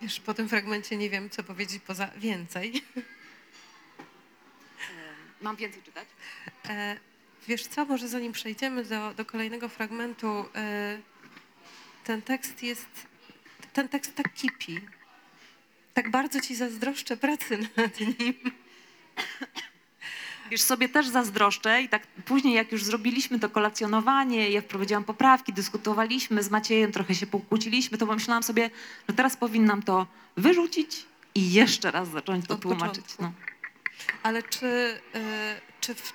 Już po tym fragmencie nie wiem, co powiedzieć poza więcej. Mam więcej czytać? Wiesz co, może zanim przejdziemy do, do kolejnego fragmentu, ten tekst jest, ten tekst tak kipi. Tak bardzo ci zazdroszczę pracy nad nim. Wiesz, sobie też zazdroszczę i tak później, jak już zrobiliśmy to kolacjonowanie, ja wprowadziłam poprawki, dyskutowaliśmy z Maciejem, trochę się pokłóciliśmy, to pomyślałam sobie, że teraz powinnam to wyrzucić i jeszcze raz zacząć to tłumaczyć. No. Ale czy, yy, czy w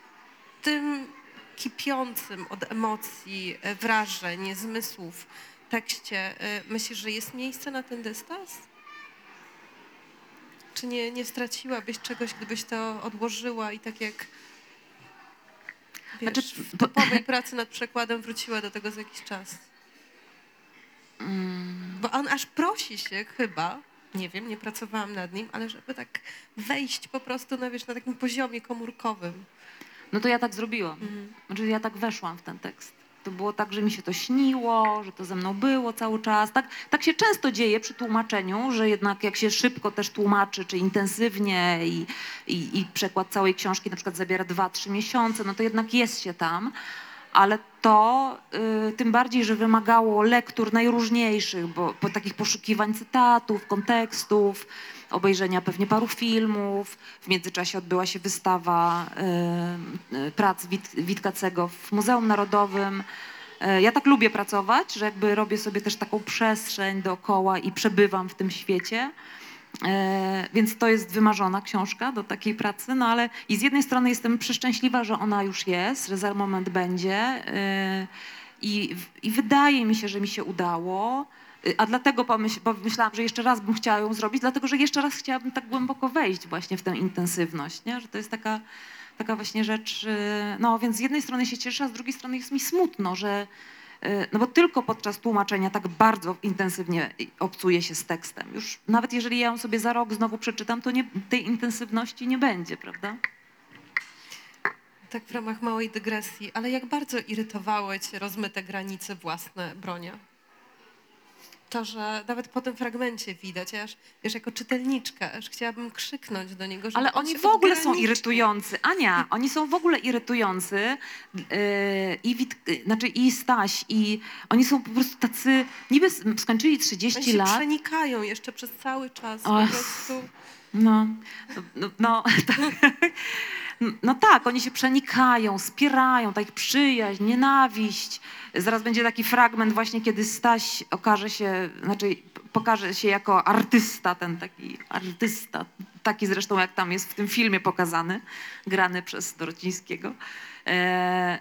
tym kipiącym od emocji, wrażeń, zmysłów tekście yy, myślisz, że jest miejsce na ten dystans? Czy nie, nie straciłabyś czegoś, gdybyś to odłożyła i tak jak wiesz, znaczy, w topowej pracy nad przekładem wróciła do tego za jakiś czas? Mm. Bo on aż prosi się chyba, nie wiem, nie pracowałam nad nim, ale żeby tak wejść po prostu na, wiesz, na takim poziomie komórkowym. No to ja tak zrobiłam. Mm. Znaczy ja tak weszłam w ten tekst. To było tak, że mi się to śniło, że to ze mną było cały czas. Tak, tak się często dzieje przy tłumaczeniu, że jednak jak się szybko też tłumaczy, czy intensywnie i, i, i przekład całej książki na przykład zabiera dwa, trzy miesiące, no to jednak jest się tam. Ale to y, tym bardziej, że wymagało lektur najróżniejszych, bo, bo takich poszukiwań cytatów, kontekstów, obejrzenia pewnie paru filmów. W międzyczasie odbyła się wystawa y, y, prac Wit, Witkacego w Muzeum Narodowym. Y, ja tak lubię pracować, że jakby robię sobie też taką przestrzeń dookoła i przebywam w tym świecie. E, więc to jest wymarzona książka do takiej pracy, no ale i z jednej strony jestem przeszczęśliwa, że ona już jest, że za moment będzie e, i, i wydaje mi się, że mi się udało, e, a dlatego pomyśl, pomyślałam, że jeszcze raz bym chciała ją zrobić, dlatego że jeszcze raz chciałabym tak głęboko wejść właśnie w tę intensywność, nie? Że to jest taka, taka właśnie rzecz, e, no więc z jednej strony się cieszę, a z drugiej strony jest mi smutno, że no bo tylko podczas tłumaczenia tak bardzo intensywnie obcuje się z tekstem. Już nawet jeżeli ja ją sobie za rok znowu przeczytam, to nie, tej intensywności nie będzie, prawda? Tak w ramach małej dygresji, ale jak bardzo irytowały cię rozmyte granice własne, Bronia? To, że nawet po tym fragmencie widać, aż wiesz, jako czytelniczka, aż chciałabym krzyknąć do niego, że ale on oni w ogóle są irytujący. Ania, oni są w ogóle irytujący. Yy, i, Wit, znaczy I Staś, i oni są po prostu tacy, niby skończyli trzydzieści lat. Oni przenikają jeszcze przez cały czas po prostu. No, no, no, tak. No tak, oni się przenikają, spierają, tak jak przyjaźń, nienawiść. Zaraz będzie taki fragment właśnie, kiedy Staś okaże się, znaczy pokaże się jako artysta, ten taki artysta, taki zresztą jak tam jest w tym filmie pokazany, grany przez Dorocińskiego.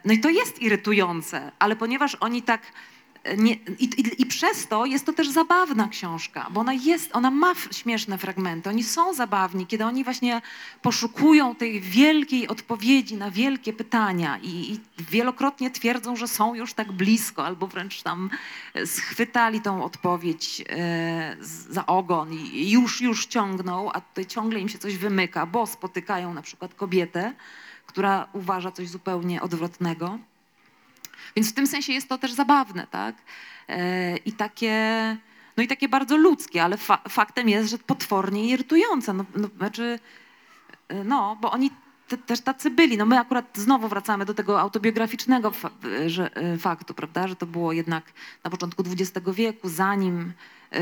No i to jest irytujące, ale ponieważ oni tak... Nie, i, i, I przez to jest to też zabawna książka, bo ona jest, ona ma śmieszne fragmenty, oni są zabawni, kiedy oni właśnie poszukują tej wielkiej odpowiedzi na wielkie pytania i, i wielokrotnie twierdzą, że są już tak blisko albo wręcz tam schwytali tą odpowiedź e, za ogon i już, już ciągną, a tutaj ciągle im się coś wymyka, bo spotykają na przykład kobietę, która uważa coś zupełnie odwrotnego. Więc w tym sensie jest to też zabawne, tak? I takie, no i takie bardzo ludzkie, ale fa faktem jest, że potwornie irytujące. No, no, znaczy, no bo oni te, też tacy byli. No my akurat znowu wracamy do tego autobiograficznego fa że, faktu, prawda? Że to było jednak na początku dwudziestego wieku, zanim y,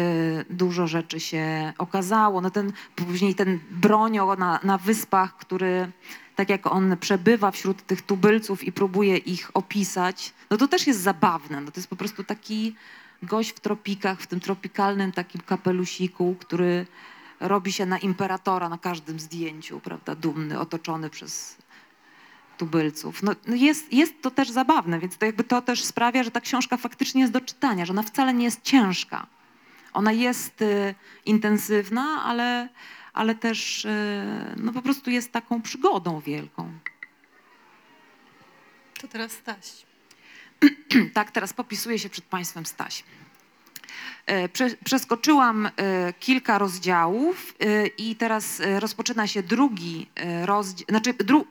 dużo rzeczy się okazało. No ten, później ten Bronio na, na wyspach, który... tak jak on przebywa wśród tych tubylców i próbuje ich opisać, no to też jest zabawne. No to jest po prostu taki gość w tropikach, w tym tropikalnym takim kapelusiku, który robi się na imperatora na każdym zdjęciu, prawda, dumny, otoczony przez tubylców. No jest, jest to też zabawne, więc to jakby to też sprawia, że ta książka faktycznie jest do czytania, że ona wcale nie jest ciężka. Ona jest y, intensywna, ale... ale też no, po prostu jest taką przygodą wielką. To teraz Staś. Tak, teraz popisuje się przed Państwem Staś. Przeskoczyłam kilka rozdziałów i teraz rozpoczyna się drugi rozdział, znaczy dru,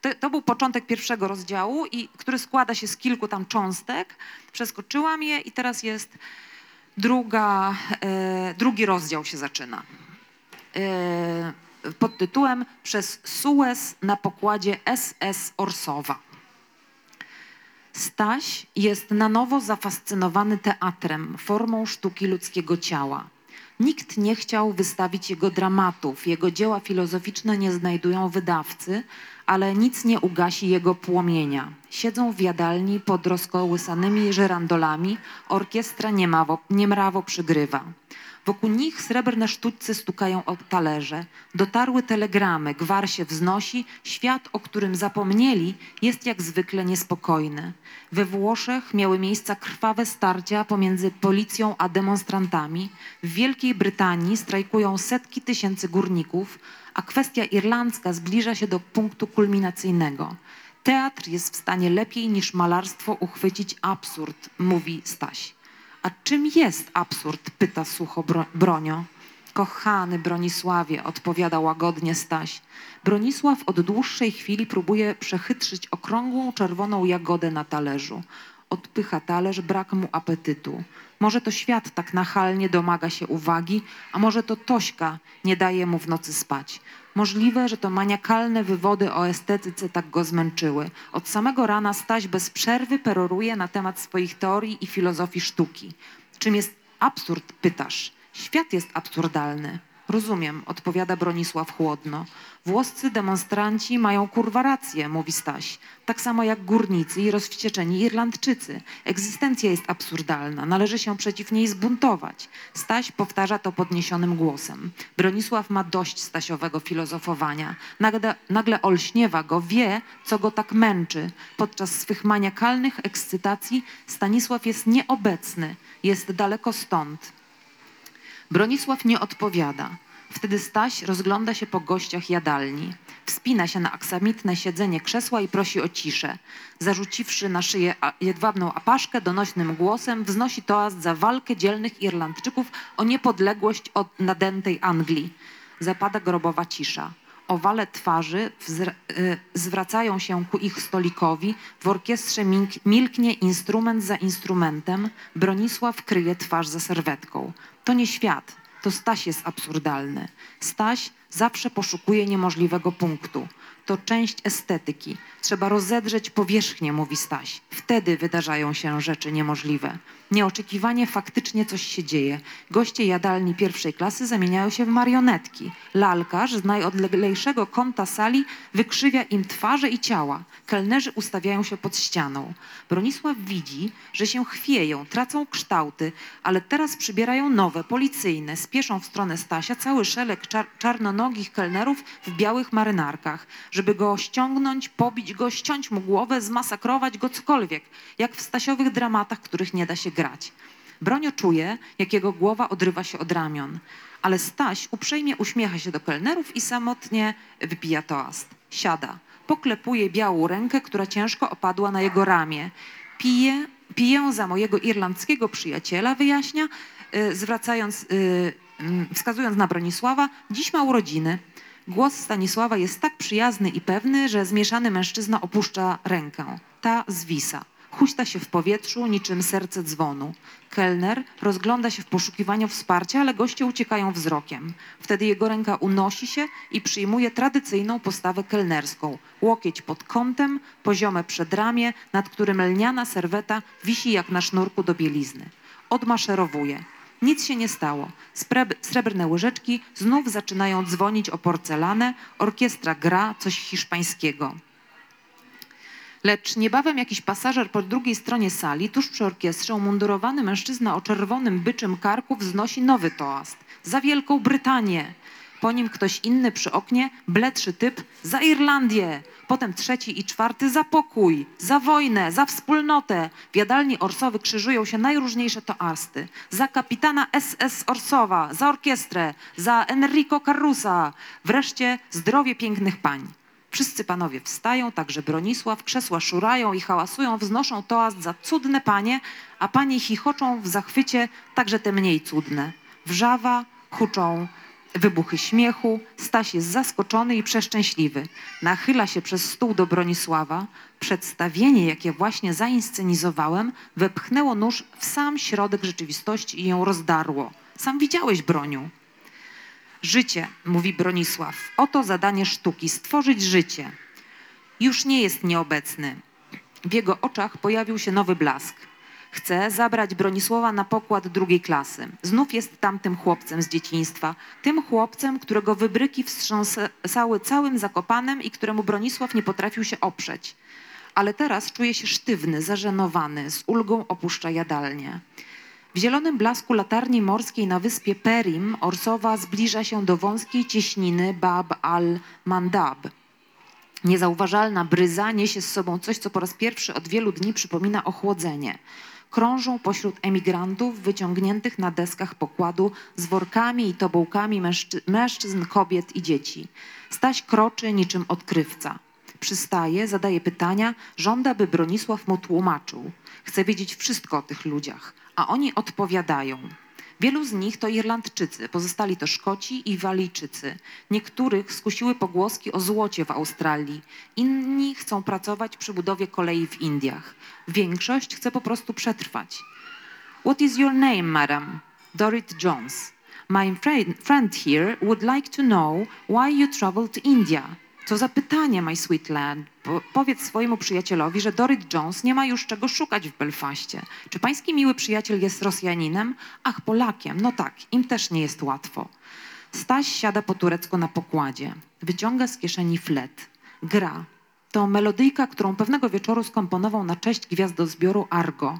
to, to był początek pierwszego rozdziału, i, który składa się z kilku tam cząstek. Przeskoczyłam je i teraz jest druga, drugi rozdział się zaczyna. Pod tytułem Przez Suez na pokładzie S S Orsowa. Staś jest na nowo zafascynowany teatrem, formą sztuki ludzkiego ciała. Nikt nie chciał wystawić jego dramatów, jego dzieła filozoficzne nie znajdują wydawcy, ale nic nie ugasi jego płomienia. Siedzą w jadalni pod rozkołysanymi żyrandolami, orkiestra niemawo, niemrawo przygrywa. Wokół nich srebrne sztućce stukają o talerze. Dotarły telegramy, gwar się wznosi. Świat, o którym zapomnieli, jest jak zwykle niespokojny. We Włoszech miały miejsce krwawe starcia pomiędzy policją a demonstrantami. W Wielkiej Brytanii strajkują setki tysięcy górników, a kwestia irlandzka zbliża się do punktu kulminacyjnego. Teatr jest w stanie lepiej niż malarstwo uchwycić absurd, mówi Staś. A czym jest absurd? Pyta sucho Bro Bronio. Kochany Bronisławie, odpowiada łagodnie Staś. Bronisław od dłuższej chwili próbuje przechytrzyć okrągłą, czerwoną jagodę na talerzu. Odpycha talerz, brak mu apetytu. Może to świat tak nachalnie domaga się uwagi, a może to Tośka nie daje mu w nocy spać. Możliwe, że to maniakalne wywody o estetyce tak go zmęczyły. Od samego rana Staś bez przerwy peroruje na temat swoich teorii i filozofii sztuki. Czym jest absurd, pytasz? Świat jest absurdalny. Rozumiem, odpowiada Bronisław chłodno. Włoscy demonstranci mają kurwa rację, mówi Staś. Tak samo jak górnicy i rozwścieczeni Irlandczycy. Egzystencja jest absurdalna, należy się przeciw niej zbuntować. Staś powtarza to podniesionym głosem. Bronisław ma dość Stasiowego filozofowania. Nagle, nagle olśniewa go, wie, co go tak męczy. Podczas swych maniakalnych ekscytacji Stanisław jest nieobecny, jest daleko stąd. Bronisław nie odpowiada. Wtedy Staś rozgląda się po gościach jadalni. Wspina się na aksamitne siedzenie krzesła i prosi o ciszę. Zarzuciwszy na szyję jedwabną apaszkę, donośnym głosem wznosi toast za walkę dzielnych Irlandczyków o niepodległość od nadętej Anglii. Zapada grobowa cisza. Owale twarzy zwracają się ku ich stolikowi. W orkiestrze milknie instrument za instrumentem. Bronisław kryje twarz za serwetką. To nie świat, to Staś jest absurdalny. Staś zawsze poszukuje niemożliwego punktu. to część estetyki. Trzeba rozedrzeć powierzchnię, mówi Staś. Wtedy wydarzają się rzeczy niemożliwe. Nieoczekiwanie faktycznie coś się dzieje. Goście jadalni pierwszej klasy zamieniają się w marionetki. Lalkarz z najodleglejszego kąta sali wykrzywia im twarze i ciała. Kelnerzy ustawiają się pod ścianą. Bronisław widzi, że się chwieją, tracą kształty, ale teraz przybierają nowe, policyjne. Spieszą w stronę Stasia cały szereg czar czarnonogich kelnerów w białych marynarkach, żeby go ściągnąć, pobić go, ściąć mu głowę, zmasakrować go, cokolwiek, jak w stasiowych dramatach, których nie da się grać. Bronio czuje, jak jego głowa odrywa się od ramion, ale Staś uprzejmie uśmiecha się do kelnerów i samotnie wypija toast. Siada, poklepuje białą rękę, która ciężko opadła na jego ramię. Pije, piję za mojego irlandzkiego przyjaciela, wyjaśnia, yy, zwracając, yy, wskazując na Bronisława, dziś ma urodziny. Głos Stanisława jest tak przyjazny i pewny, że zmieszany mężczyzna opuszcza rękę. Ta zwisa. Huśta się w powietrzu niczym serce dzwonu. Kelner rozgląda się w poszukiwaniu wsparcia, ale goście uciekają wzrokiem. Wtedy jego ręka unosi się i przyjmuje tradycyjną postawę kelnerską. Łokieć pod kątem, poziome przedramię, nad którym lniana serweta wisi jak na sznurku do bielizny. Odmaszerowuje. Nic się nie stało. Srebrne łyżeczki znów zaczynają dzwonić o porcelanę. Orkiestra gra coś hiszpańskiego. Lecz niebawem jakiś pasażer po drugiej stronie sali, tuż przy orkiestrze, umundurowany mężczyzna o czerwonym byczym karku wznosi nowy toast. Za Wielką Brytanię! Po nim ktoś inny przy oknie, bledszy typ, za Irlandię, potem trzeci i czwarty za pokój, za wojnę, za wspólnotę. W jadalni Orsowy krzyżują się najróżniejsze toasty. Za kapitana S S Orsowa, za orkiestrę, za Enrico Carusa, wreszcie zdrowie pięknych pań. Wszyscy panowie wstają, także Bronisław, krzesła szurają i hałasują, wznoszą toast za cudne panie, a panie chichoczą w zachwycie, także te mniej cudne. Wrzawa, huczą wybuchy śmiechu. Staś jest zaskoczony i przeszczęśliwy. Nachyla się przez stół do Bronisława. Przedstawienie, jakie właśnie zainscenizowałem, wepchnęło nóż w sam środek rzeczywistości i ją rozdarło. Sam widziałeś, Broniu. Życie, mówi Bronisław. Oto zadanie sztuki, stworzyć życie. Już nie jest nieobecny. W jego oczach pojawił się nowy blask. Chce zabrać Bronisława na pokład drugiej klasy. Znów jest tamtym chłopcem z dzieciństwa. Tym chłopcem, którego wybryki wstrząsały całym Zakopanem i któremu Bronisław nie potrafił się oprzeć. Ale teraz czuje się sztywny, zażenowany. Z ulgą opuszcza jadalnię. W zielonym blasku latarni morskiej na wyspie Perim Orsowa zbliża się do wąskiej cieśniny Bab al-Mandab. Niezauważalna bryza niesie z sobą coś, co po raz pierwszy od wielu dni przypomina ochłodzenie. Krążą pośród emigrantów wyciągniętych na deskach pokładu z workami i tobołkami mężczy mężczyzn, kobiet i dzieci. Staś kroczy niczym odkrywca. Przystaje, zadaje pytania, żąda, by Bronisław mu tłumaczył. Chce wiedzieć wszystko o tych ludziach, a oni odpowiadają. Wielu z nich to Irlandczycy, pozostali to Szkoci i Walijczycy. Niektórych skusiły pogłoski o złocie w Australii. Inni chcą pracować przy budowie kolei w Indiach. Większość chce po prostu przetrwać. What is your name, madam? Dorit Jones. My friend here would like to know why you travel to India. Co za pytanie, my sweet lad. Po, powiedz swojemu przyjacielowi, że Dorit Jones nie ma już czego szukać w Belfaście. Czy pański miły przyjaciel jest Rosjaninem? Ach, Polakiem. No tak, im też nie jest łatwo. Staś siada po turecku na pokładzie. Wyciąga z kieszeni flet. Gra. To melodyjka, którą pewnego wieczoru skomponował na cześć gwiazdozbioru Argo.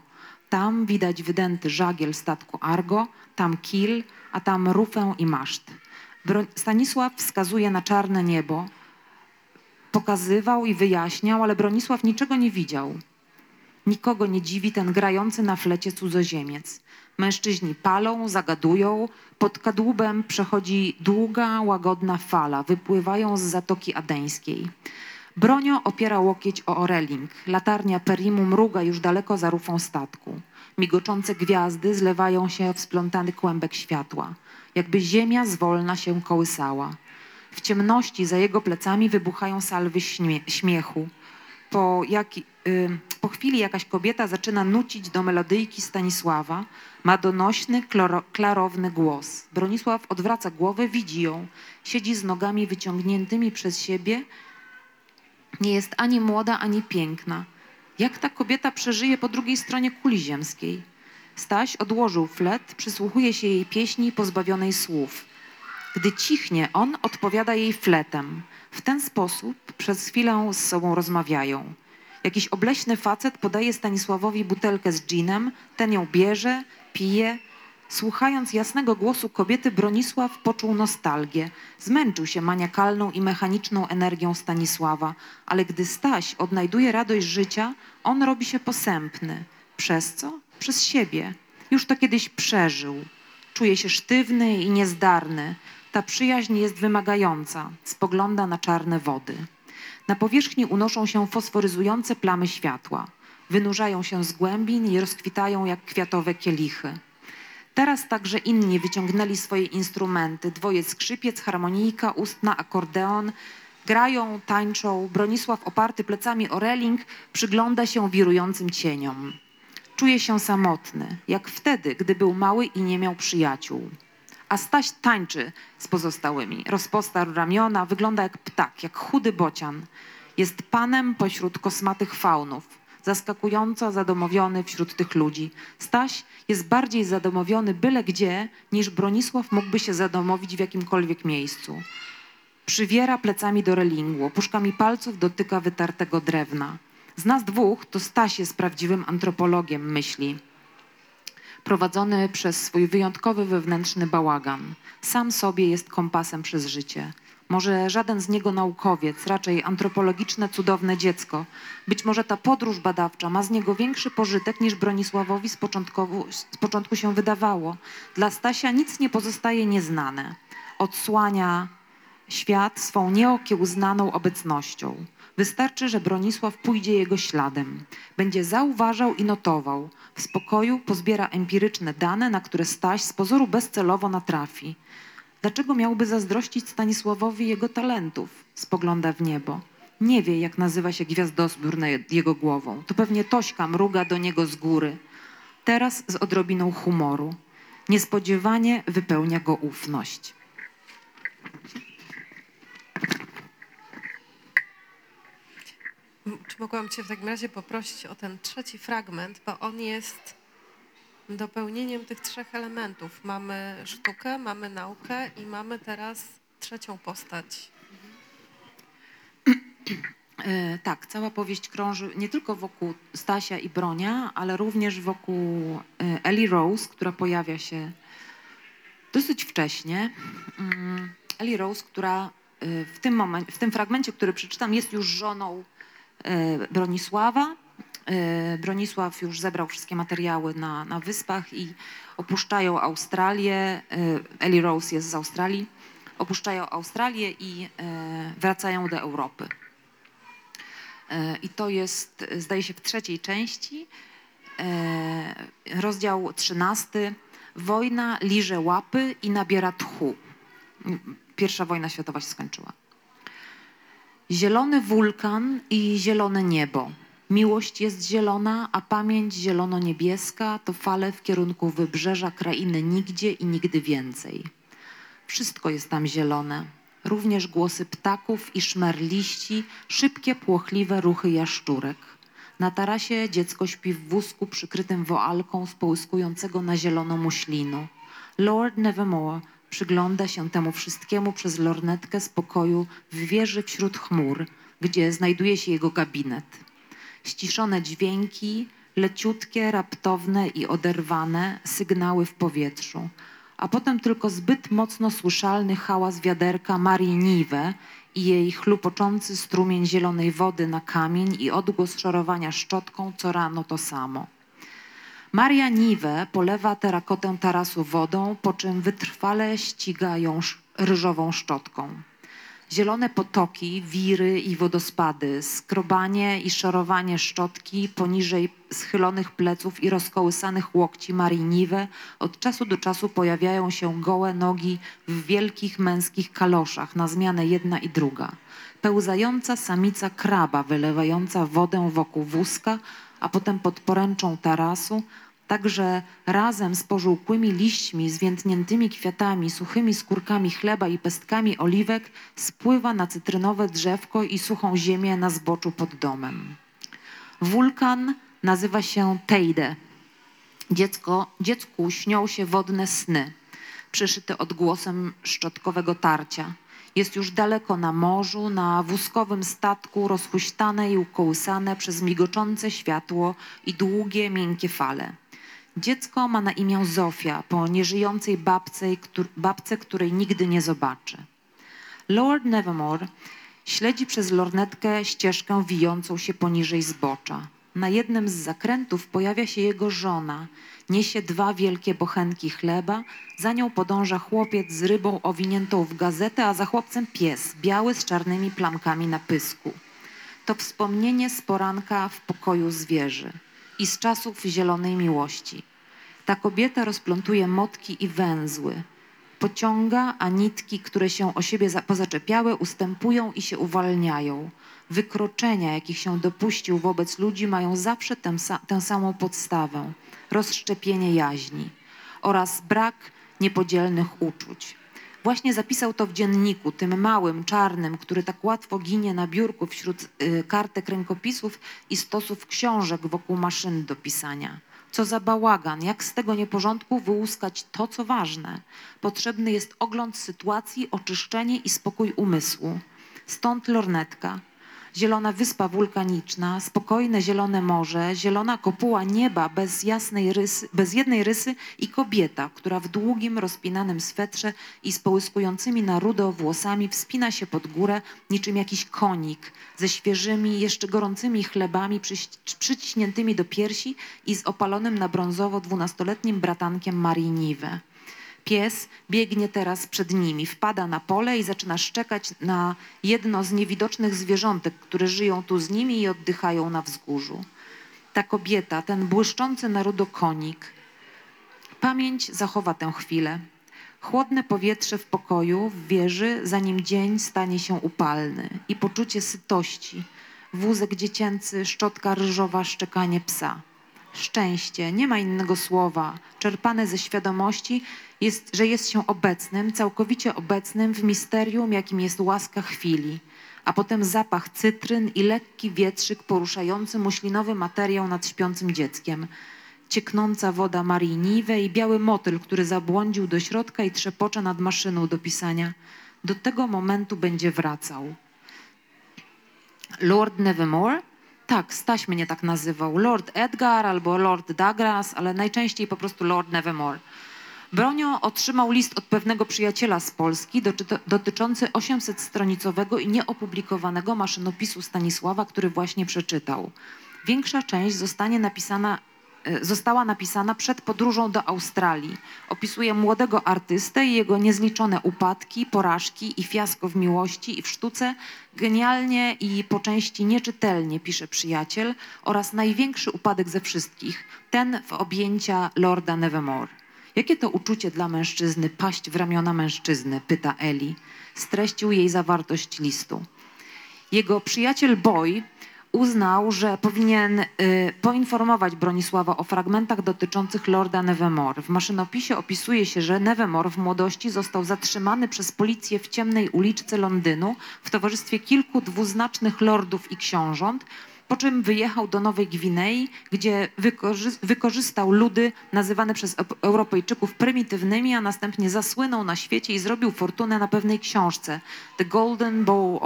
Tam widać wydęty żagiel statku Argo, tam kil, a tam rufę i maszt. Bro- Stanisław wskazuje na czarne niebo. Pokazywał i wyjaśniał, ale Bronisław niczego nie widział. Nikogo nie dziwi ten grający na flecie cudzoziemiec. Mężczyźni palą, zagadują. Pod kadłubem przechodzi długa, łagodna fala. Wypływają z Zatoki Adeńskiej. Bronio opiera łokieć o oreling. Latarnia Perimu mruga już daleko za rufą statku. Migoczące gwiazdy zlewają się w splątany kłębek światła. Jakby ziemia zwolna się kołysała. W ciemności za jego plecami wybuchają salwy śmie śmiechu. Po, jak, yy, po chwili jakaś kobieta zaczyna nucić do melodyjki Stanisława. Ma donośny, klarowny głos. Bronisław odwraca głowę, widzi ją. Siedzi z nogami wyciągniętymi przez siebie Nie jest ani młoda, ani piękna. Jak ta kobieta przeżyje po drugiej stronie kuli ziemskiej? Staś odłożył flet, przysłuchuje się jej pieśni pozbawionej słów. Gdy cichnie, on odpowiada jej fletem. W ten sposób przez chwilę z sobą rozmawiają. Jakiś obleśny facet podaje Stanisławowi butelkę z dżinem, ten ją bierze, pije. Słuchając jasnego głosu kobiety, Bronisław poczuł nostalgię. Zmęczył się maniakalną i mechaniczną energią Stanisława, ale gdy Staś odnajduje radość życia, on robi się posępny. Przez co? Przez siebie. Już to kiedyś przeżył. Czuje się sztywny i niezdarny. Ta przyjaźń jest wymagająca. Spogląda na czarne wody. Na powierzchni unoszą się fosforyzujące plamy światła. Wynurzają się z głębin i rozkwitają jak kwiatowe kielichy. Teraz także inni wyciągnęli swoje instrumenty. Dwoje skrzypiec, harmonijka, ustna, akordeon. Grają, tańczą. Bronisław oparty plecami o reling przygląda się wirującym cieniom. Czuje się samotny, jak wtedy, gdy był mały i nie miał przyjaciół. A Staś tańczy z pozostałymi. Rozpostarł ramiona, wygląda jak ptak, jak chudy bocian. Jest panem pośród kosmatych faunów. Zaskakująco zadomowiony wśród tych ludzi. Staś jest bardziej zadomowiony byle gdzie, niż Bronisław mógłby się zadomowić w jakimkolwiek miejscu. Przywiera plecami do relingu, puszkami palców dotyka wytartego drewna. Z nas dwóch to Staś jest prawdziwym antropologiem myśli, prowadzony przez swój wyjątkowy wewnętrzny bałagan. Sam sobie jest kompasem przez życie. Może żaden z niego naukowiec, raczej antropologiczne, cudowne dziecko. Być może ta podróż badawcza ma z niego większy pożytek niż Bronisławowi z, z początku się wydawało. Dla Stasia nic nie pozostaje nieznane. Odsłania świat swą nieokiełznaną obecnością. Wystarczy, że Bronisław pójdzie jego śladem. Będzie zauważał i notował. W spokoju pozbiera empiryczne dane, na które Staś z pozoru bezcelowo natrafi. Dlaczego miałby zazdrościć Stanisławowi jego talentów? Spogląda w niebo. Nie wie, jak nazywa się gwiazdozbiór nad jego głową. To pewnie Tośka mruga do niego z góry. Teraz z odrobiną humoru. Niespodziewanie wypełnia go ufność. Czy mogłam cię w takim razie poprosić o ten trzeci fragment, bo on jest dopełnieniem tych trzech elementów. Mamy sztukę, mamy naukę i mamy teraz trzecią postać. E, tak, cała powieść krąży nie tylko wokół Stasia i Bronia, ale również wokół Ellie Rose, która pojawia się dosyć wcześnie. Ellie Rose, która w tym momencie, w tym fragmencie, który przeczytam, jest już żoną Bronisława. Bronisław już zebrał wszystkie materiały na, na wyspach i opuszczają Australię. Ellie Rose jest z Australii. Opuszczają Australię i wracają do Europy. I to jest, zdaje się, w trzeciej części. Rozdział trzynasty. Wojna liże łapy i nabiera tchu. Pierwsza wojna światowa się skończyła. Zielony wulkan i zielone niebo. Miłość jest zielona, a pamięć zielono-niebieska to fale w kierunku wybrzeża krainy nigdzie i nigdy więcej. Wszystko jest tam zielone. Również głosy ptaków i szmer liści, szybkie, płochliwe ruchy jaszczurek. Na tarasie dziecko śpi w wózku przykrytym woalką z połyskującego na zielono muślinu. Lord Nevermore przygląda się temu wszystkiemu przez lornetkę z pokoju w wieży wśród chmur, gdzie znajduje się jego gabinet. Ściszone dźwięki, leciutkie, raptowne i oderwane sygnały w powietrzu, a potem tylko zbyt mocno słyszalny hałas wiaderka Marii Nive i jej chlupoczący strumień zielonej wody na kamień i odgłos szorowania szczotką, co rano to samo. Maria Nive polewa terakotę tarasu wodą, po czym wytrwale ściga ją ryżową szczotką. Zielone potoki, wiry i wodospady, skrobanie i szorowanie szczotki poniżej schylonych pleców i rozkołysanych łokci Marii Nive od czasu do czasu pojawiają się gołe nogi w wielkich męskich kaloszach na zmianę jedna i druga. Pełzająca samica kraba wylewająca wodę wokół wózka, a potem pod poręczą tarasu Także razem z pożółkłymi liśćmi, zwiętniętymi kwiatami, suchymi skórkami chleba i pestkami oliwek spływa na cytrynowe drzewko i suchą ziemię na zboczu pod domem. Wulkan nazywa się Teide. Dziecko, dziecku śnią się wodne sny, przyszyte odgłosem szczotkowego tarcia. Jest już daleko na morzu, na wózkowym statku rozhuśtane i ukołysane przez migoczące światło i długie, miękkie fale. Dziecko ma na imię Zofia, po nieżyjącej babce, babce, której nigdy nie zobaczy. Lord Nevermore śledzi przez lornetkę ścieżkę wijącą się poniżej zbocza. Na jednym z zakrętów pojawia się jego żona. Niesie dwa wielkie bochenki chleba, za nią podąża chłopiec z rybą owiniętą w gazetę, a za chłopcem pies, biały z czarnymi plamkami na pysku. To wspomnienie z poranka w pokoju zwierzy i z czasów zielonej miłości. Ta kobieta rozplątuje motki i węzły. Pociąga, a nitki, które się o siebie pozaczepiały, ustępują i się uwalniają. Wykroczenia, jakich się dopuścił wobec ludzi, mają zawsze tę, tę samą podstawę. Rozszczepienie jaźni oraz brak niepodzielnych uczuć. Właśnie zapisał to w dzienniku, tym małym, czarnym, który tak łatwo ginie na biurku wśród y, kartek rękopisów i stosów książek wokół maszyn do pisania. Co za bałagan, jak z tego nieporządku wyłuskać to, co ważne. Potrzebny jest ogląd sytuacji, oczyszczenie i spokój umysłu. Stąd lornetka. Zielona wyspa wulkaniczna, spokojne zielone morze, zielona kopuła nieba bez jasnej rysy, bez jednej rysy i kobieta, która w długim, rozpinanym swetrze i z połyskującymi na rudo włosami wspina się pod górę niczym jakiś konik, ze świeżymi, jeszcze gorącymi chlebami przy, przyciśniętymi do piersi i z opalonym na brązowo dwunastoletnim bratankiem Marii Niwę. Pies biegnie teraz przed nimi, wpada na pole i zaczyna szczekać na jedno z niewidocznych zwierzątek, które żyją tu z nimi i oddychają na wzgórzu. Ta kobieta, ten błyszczący na rudo konik. Pamięć zachowa tę chwilę. Chłodne powietrze w pokoju, w wieży, zanim dzień stanie się upalny i poczucie sytości. Wózek dziecięcy, szczotka ryżowa, szczekanie psa. Szczęście, nie ma innego słowa, czerpane ze świadomości, jest, że jest się obecnym, całkowicie obecnym w misterium, jakim jest łaska chwili, a potem zapach cytryn i lekki wietrzyk poruszający muślinowy materiał nad śpiącym dzieckiem, cieknąca woda Marii Niwy i biały motyl, który zabłądził do środka i trzepocze nad maszyną do pisania. Do tego momentu będzie wracał. Lord Nevermore? Tak, Staś mnie tak nazywał. Lord Edgar albo Lord Douglas, ale najczęściej po prostu Lord Nevermore. Bronio otrzymał list od pewnego przyjaciela z Polski dotyczący osiemsetnstronicowego i nieopublikowanego maszynopisu Stanisława, który właśnie przeczytał. Większa część zostanie napisana, została napisana przed podróżą do Australii. Opisuje młodego artystę i jego niezliczone upadki, porażki i fiasko w miłości i w sztuce. Genialnie i po części nieczytelnie pisze przyjaciel oraz największy upadek ze wszystkich, ten w objęcia Lorda Nevermore. Jakie to uczucie dla mężczyzny paść w ramiona mężczyzny, pyta Eli. Streścił jej zawartość listu. Jego przyjaciel Boy uznał, że powinien y, poinformować Bronisława o fragmentach dotyczących Lorda Nevermore. W maszynopisie opisuje się, że Nevermore w młodości został zatrzymany przez policję w ciemnej uliczce Londynu w towarzystwie kilku dwuznacznych lordów i książąt, po czym wyjechał do Nowej Gwinei, gdzie wykorzy- wykorzystał ludy nazywane przez Europejczyków prymitywnymi, a następnie zasłynął na świecie i zrobił fortunę na pewnej książce The Golden Bowl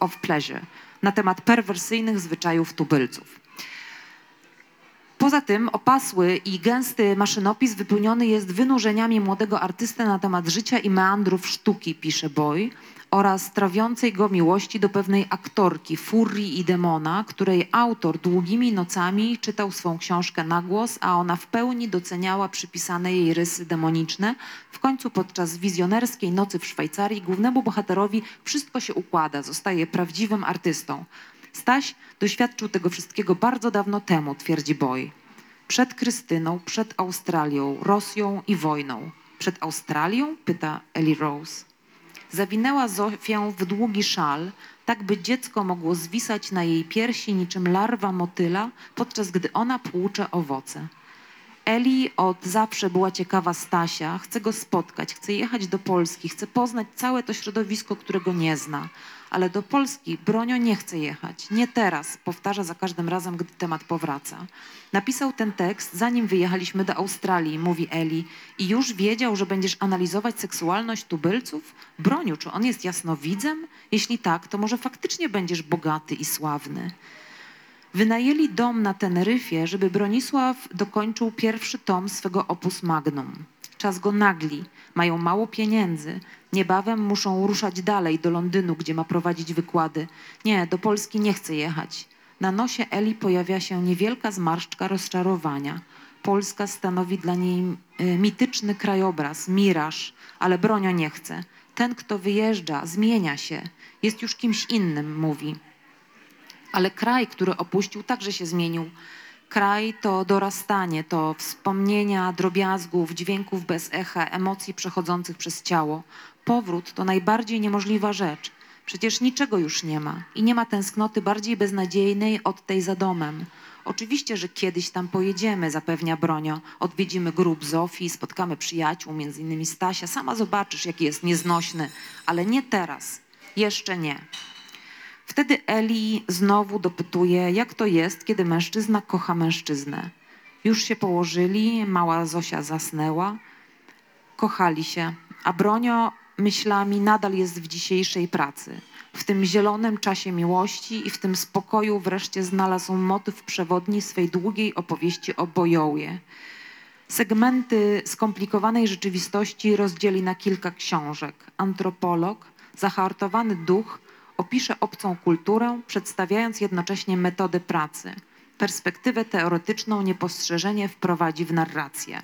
of Pleasure na temat perwersyjnych zwyczajów tubylców. Poza tym opasły i gęsty maszynopis wypełniony jest wynurzeniami młodego artysty na temat życia i meandrów sztuki, pisze Boy, oraz trawiącej go miłości do pewnej aktorki, Furii i Demona, której autor długimi nocami czytał swą książkę na głos, a ona w pełni doceniała przypisane jej rysy demoniczne. W końcu podczas wizjonerskiej nocy w Szwajcarii głównemu bohaterowi wszystko się układa, zostaje prawdziwym artystą. Staś doświadczył tego wszystkiego bardzo dawno temu, twierdzi Boy. Przed Krystyną, przed Australią, Rosją i wojną. Przed Australią? Pyta Ellie Rose. Zawinęła Zofię w długi szal, tak by dziecko mogło zwisać na jej piersi niczym larwa motyla, podczas gdy ona płucze owoce. Eli od zawsze była ciekawa Stasia, chce go spotkać, chce jechać do Polski, chce poznać całe to środowisko, którego nie zna. Ale do Polski Bronio nie chce jechać. Nie teraz, powtarza za każdym razem, gdy temat powraca. Napisał ten tekst, zanim wyjechaliśmy do Australii, mówi Eli. I już wiedział, że będziesz analizować seksualność tubylców? Broniu, czy on jest jasnowidzem? Jeśli tak, to może faktycznie będziesz bogaty i sławny. Wynajęli dom na Teneryfie, żeby Bronisław dokończył pierwszy tom swego opus magnum. Czas go nagli, mają mało pieniędzy, niebawem muszą ruszać dalej do Londynu, gdzie ma prowadzić wykłady. Nie, do Polski nie chce jechać. Na nosie Eli pojawia się niewielka zmarszczka rozczarowania. Polska stanowi dla niej mityczny krajobraz, miraż, ale Bronio nie chce. Ten, kto wyjeżdża, zmienia się, jest już kimś innym, mówi. Ale kraj, który opuścił, także się zmienił. Kraj to dorastanie, to wspomnienia drobiazgów, dźwięków bez echa, emocji przechodzących przez ciało. Powrót to najbardziej niemożliwa rzecz. Przecież niczego już nie ma i nie ma tęsknoty bardziej beznadziejnej od tej za domem. Oczywiście, że kiedyś tam pojedziemy, zapewnia Bronio. Odwiedzimy grób Zofii, spotkamy przyjaciół, między innymi Stasia. Sama zobaczysz, jaki jest nieznośny, ale nie teraz. Jeszcze nie. Wtedy Eli znowu dopytuje, jak to jest, kiedy mężczyzna kocha mężczyznę. Już się położyli, mała Zosia zasnęła, kochali się, a Bronio myślami nadal jest w dzisiejszej pracy. W tym zielonym czasie miłości i w tym spokoju wreszcie znalazł motyw przewodni swej długiej opowieści o Bojowie. Segmenty skomplikowanej rzeczywistości rozdzieli na kilka książek. Antropolog, zahartowany duch, opisze obcą kulturę, przedstawiając jednocześnie metody pracy. Perspektywę teoretyczną niepostrzeżenie wprowadzi w narrację.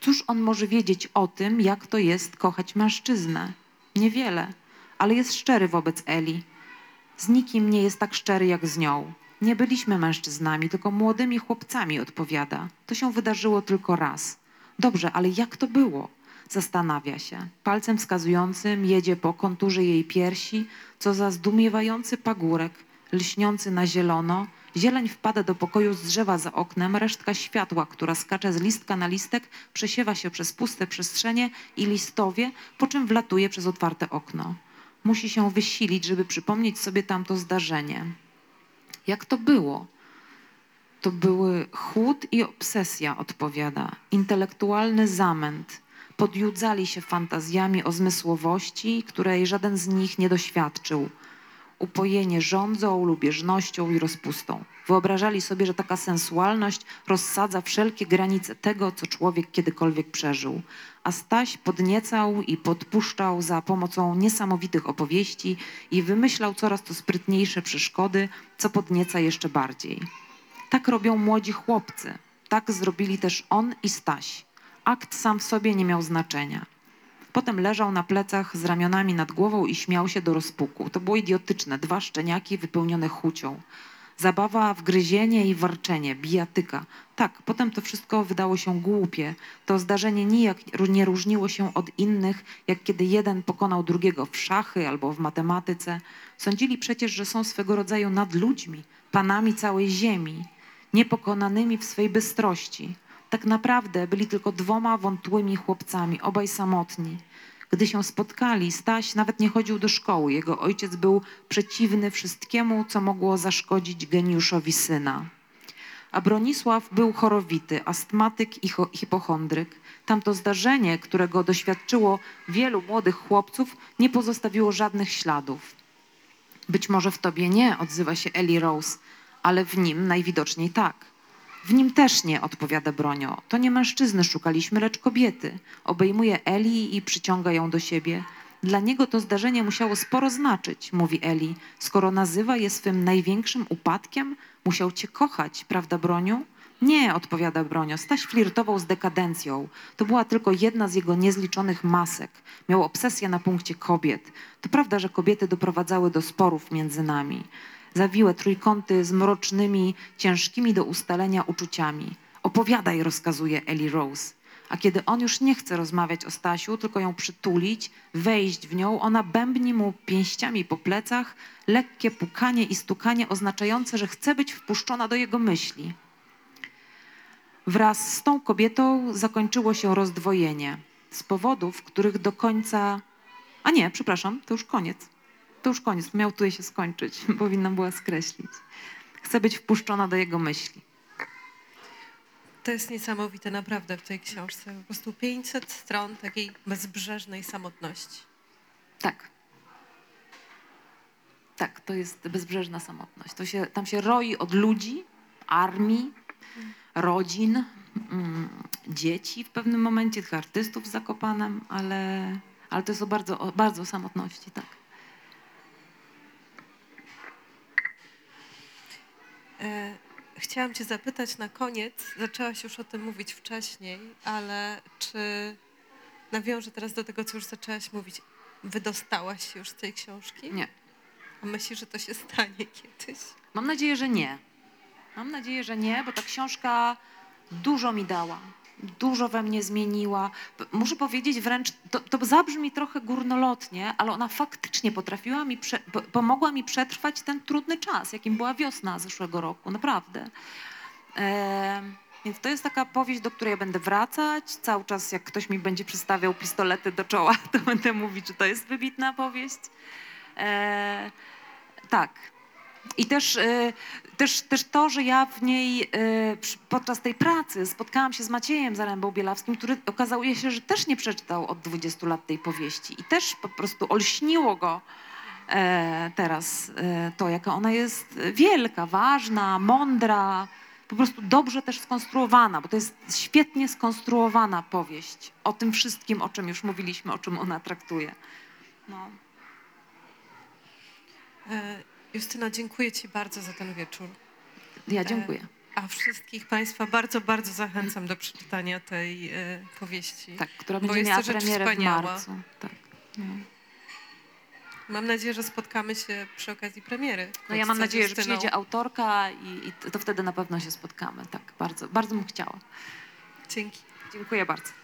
Cóż on może wiedzieć o tym, jak to jest kochać mężczyznę? Niewiele, ale jest szczery wobec Eli. Z nikim nie jest tak szczery jak z nią. Nie byliśmy mężczyznami, tylko młodymi chłopcami, odpowiada. To się wydarzyło tylko raz. Dobrze, ale jak to było? Zastanawia się. Palcem wskazującym jedzie po konturze jej piersi, co za zdumiewający pagórek, lśniący na zielono. Zieleń wpada do pokoju z drzewa za oknem, resztka światła, która skacze z listka na listek, przesiewa się przez puste przestrzenie i listowie, po czym wlatuje przez otwarte okno. Musi się wysilić, żeby przypomnieć sobie tamto zdarzenie. Jak to było? To były chłód i obsesja, odpowiada. Intelektualny zamęt. Podjudzali się fantazjami o zmysłowości, której żaden z nich nie doświadczył. Upojenie rządzą, lubieżnością i rozpustą. Wyobrażali sobie, że taka sensualność rozsadza wszelkie granice tego, co człowiek kiedykolwiek przeżył. A Staś podniecał i podpuszczał za pomocą niesamowitych opowieści i wymyślał coraz to sprytniejsze przeszkody, co podnieca jeszcze bardziej. Tak robią młodzi chłopcy. Tak zrobili też on i Staś. Akt sam w sobie nie miał znaczenia. Potem leżał na plecach z ramionami nad głową i śmiał się do rozpuku. To było idiotyczne. Dwa szczeniaki wypełnione chucią. Zabawa w gryzienie i warczenie, bijatyka. Tak, potem to wszystko wydało się głupie. To zdarzenie nijak nie różniło się od innych, jak kiedy jeden pokonał drugiego w szachy albo w matematyce. Sądzili przecież, że są swego rodzaju nadludźmi, panami całej ziemi, niepokonanymi w swej bystrości. Tak naprawdę byli tylko dwoma wątłymi chłopcami, obaj samotni. Gdy się spotkali, Staś nawet nie chodził do szkoły. Jego ojciec był przeciwny wszystkiemu, co mogło zaszkodzić geniuszowi syna. A Bronisław był chorowity, astmatyk i hipochondryk. Tamto zdarzenie, którego doświadczyło wielu młodych chłopców, nie pozostawiło żadnych śladów. Być może w tobie nie, odzywa się Eli Rose, ale w nim najwidoczniej tak. W nim też nie, odpowiada Bronio. To nie mężczyzny szukaliśmy, lecz kobiety. Obejmuje Eli i przyciąga ją do siebie. Dla niego to zdarzenie musiało sporo znaczyć, mówi Eli. Skoro nazywa je swym największym upadkiem, musiał cię kochać, prawda, Broniu? Nie, odpowiada Bronio. Staś flirtował z dekadencją. To była tylko jedna z jego niezliczonych masek. Miał obsesję na punkcie kobiet. To prawda, że kobiety doprowadzały do sporów między nami. Zawiłe trójkąty z mrocznymi, ciężkimi do ustalenia uczuciami. Opowiadaj, rozkazuje Eli Rose. A kiedy on już nie chce rozmawiać o Stasiu, tylko ją przytulić, wejść w nią, ona bębni mu pięściami po plecach, lekkie pukanie i stukanie oznaczające, że chce być wpuszczona do jego myśli. Wraz z tą kobietą zakończyło się rozdwojenie z powodów, których do końca... A nie, przepraszam, to już koniec. To już koniec, miał tu się skończyć. Powinnam była skreślić. Chcę być wpuszczona do jego myśli. To jest niesamowite naprawdę w tej książce. Po prostu pięćset stron takiej bezbrzeżnej samotności. Tak. Tak, to jest bezbrzeżna samotność. To się, tam się roi od ludzi, armii, rodzin, mm, dzieci w pewnym momencie, tych artystów z Zakopanem, ale, ale to jest o bardzo, o bardzo samotności, tak. Chciałam cię zapytać na koniec, zaczęłaś już o tym mówić wcześniej, ale czy nawiążę teraz do tego, co już zaczęłaś mówić, wydostałaś się już z tej książki? Nie. A myślisz, że to się stanie kiedyś? Mam nadzieję, że nie. Mam nadzieję, że nie, bo ta książka dużo mi dała, dużo we mnie zmieniła. Muszę powiedzieć wręcz, to, to zabrzmi trochę górnolotnie, ale ona faktycznie potrafiła mi, prze, pomogła mi przetrwać ten trudny czas, jakim była wiosna zeszłego roku, naprawdę. E, więc to jest taka powieść, do której ja będę wracać. Cały czas, jak ktoś mi będzie przystawiał pistolety do czoła, to będę mówić, że to jest wybitna powieść. E, tak. I też, też, też to, że ja w niej podczas tej pracy spotkałam się z Maciejem Zarembą-Bielawskim, który okazało się, że też nie przeczytał od dwudziestu lat tej powieści i też po prostu olśniło go teraz to, jaka ona jest wielka, ważna, mądra, po prostu dobrze też skonstruowana, bo to jest świetnie skonstruowana powieść o tym wszystkim, o czym już mówiliśmy, o czym ona traktuje. No. Justyna, dziękuję ci bardzo za ten wieczór. Ja dziękuję. A wszystkich państwa bardzo, bardzo zachęcam do przeczytania tej powieści. Tak, która będzie miała premierę w marcu. Tak. No. Mam nadzieję, że spotkamy się przy okazji premiery. No ja mam nadzieję, że przyjedzie autorka i, i to wtedy na pewno się spotkamy. Tak, bardzo, bardzo bym chciała. Dzięki. Dziękuję bardzo.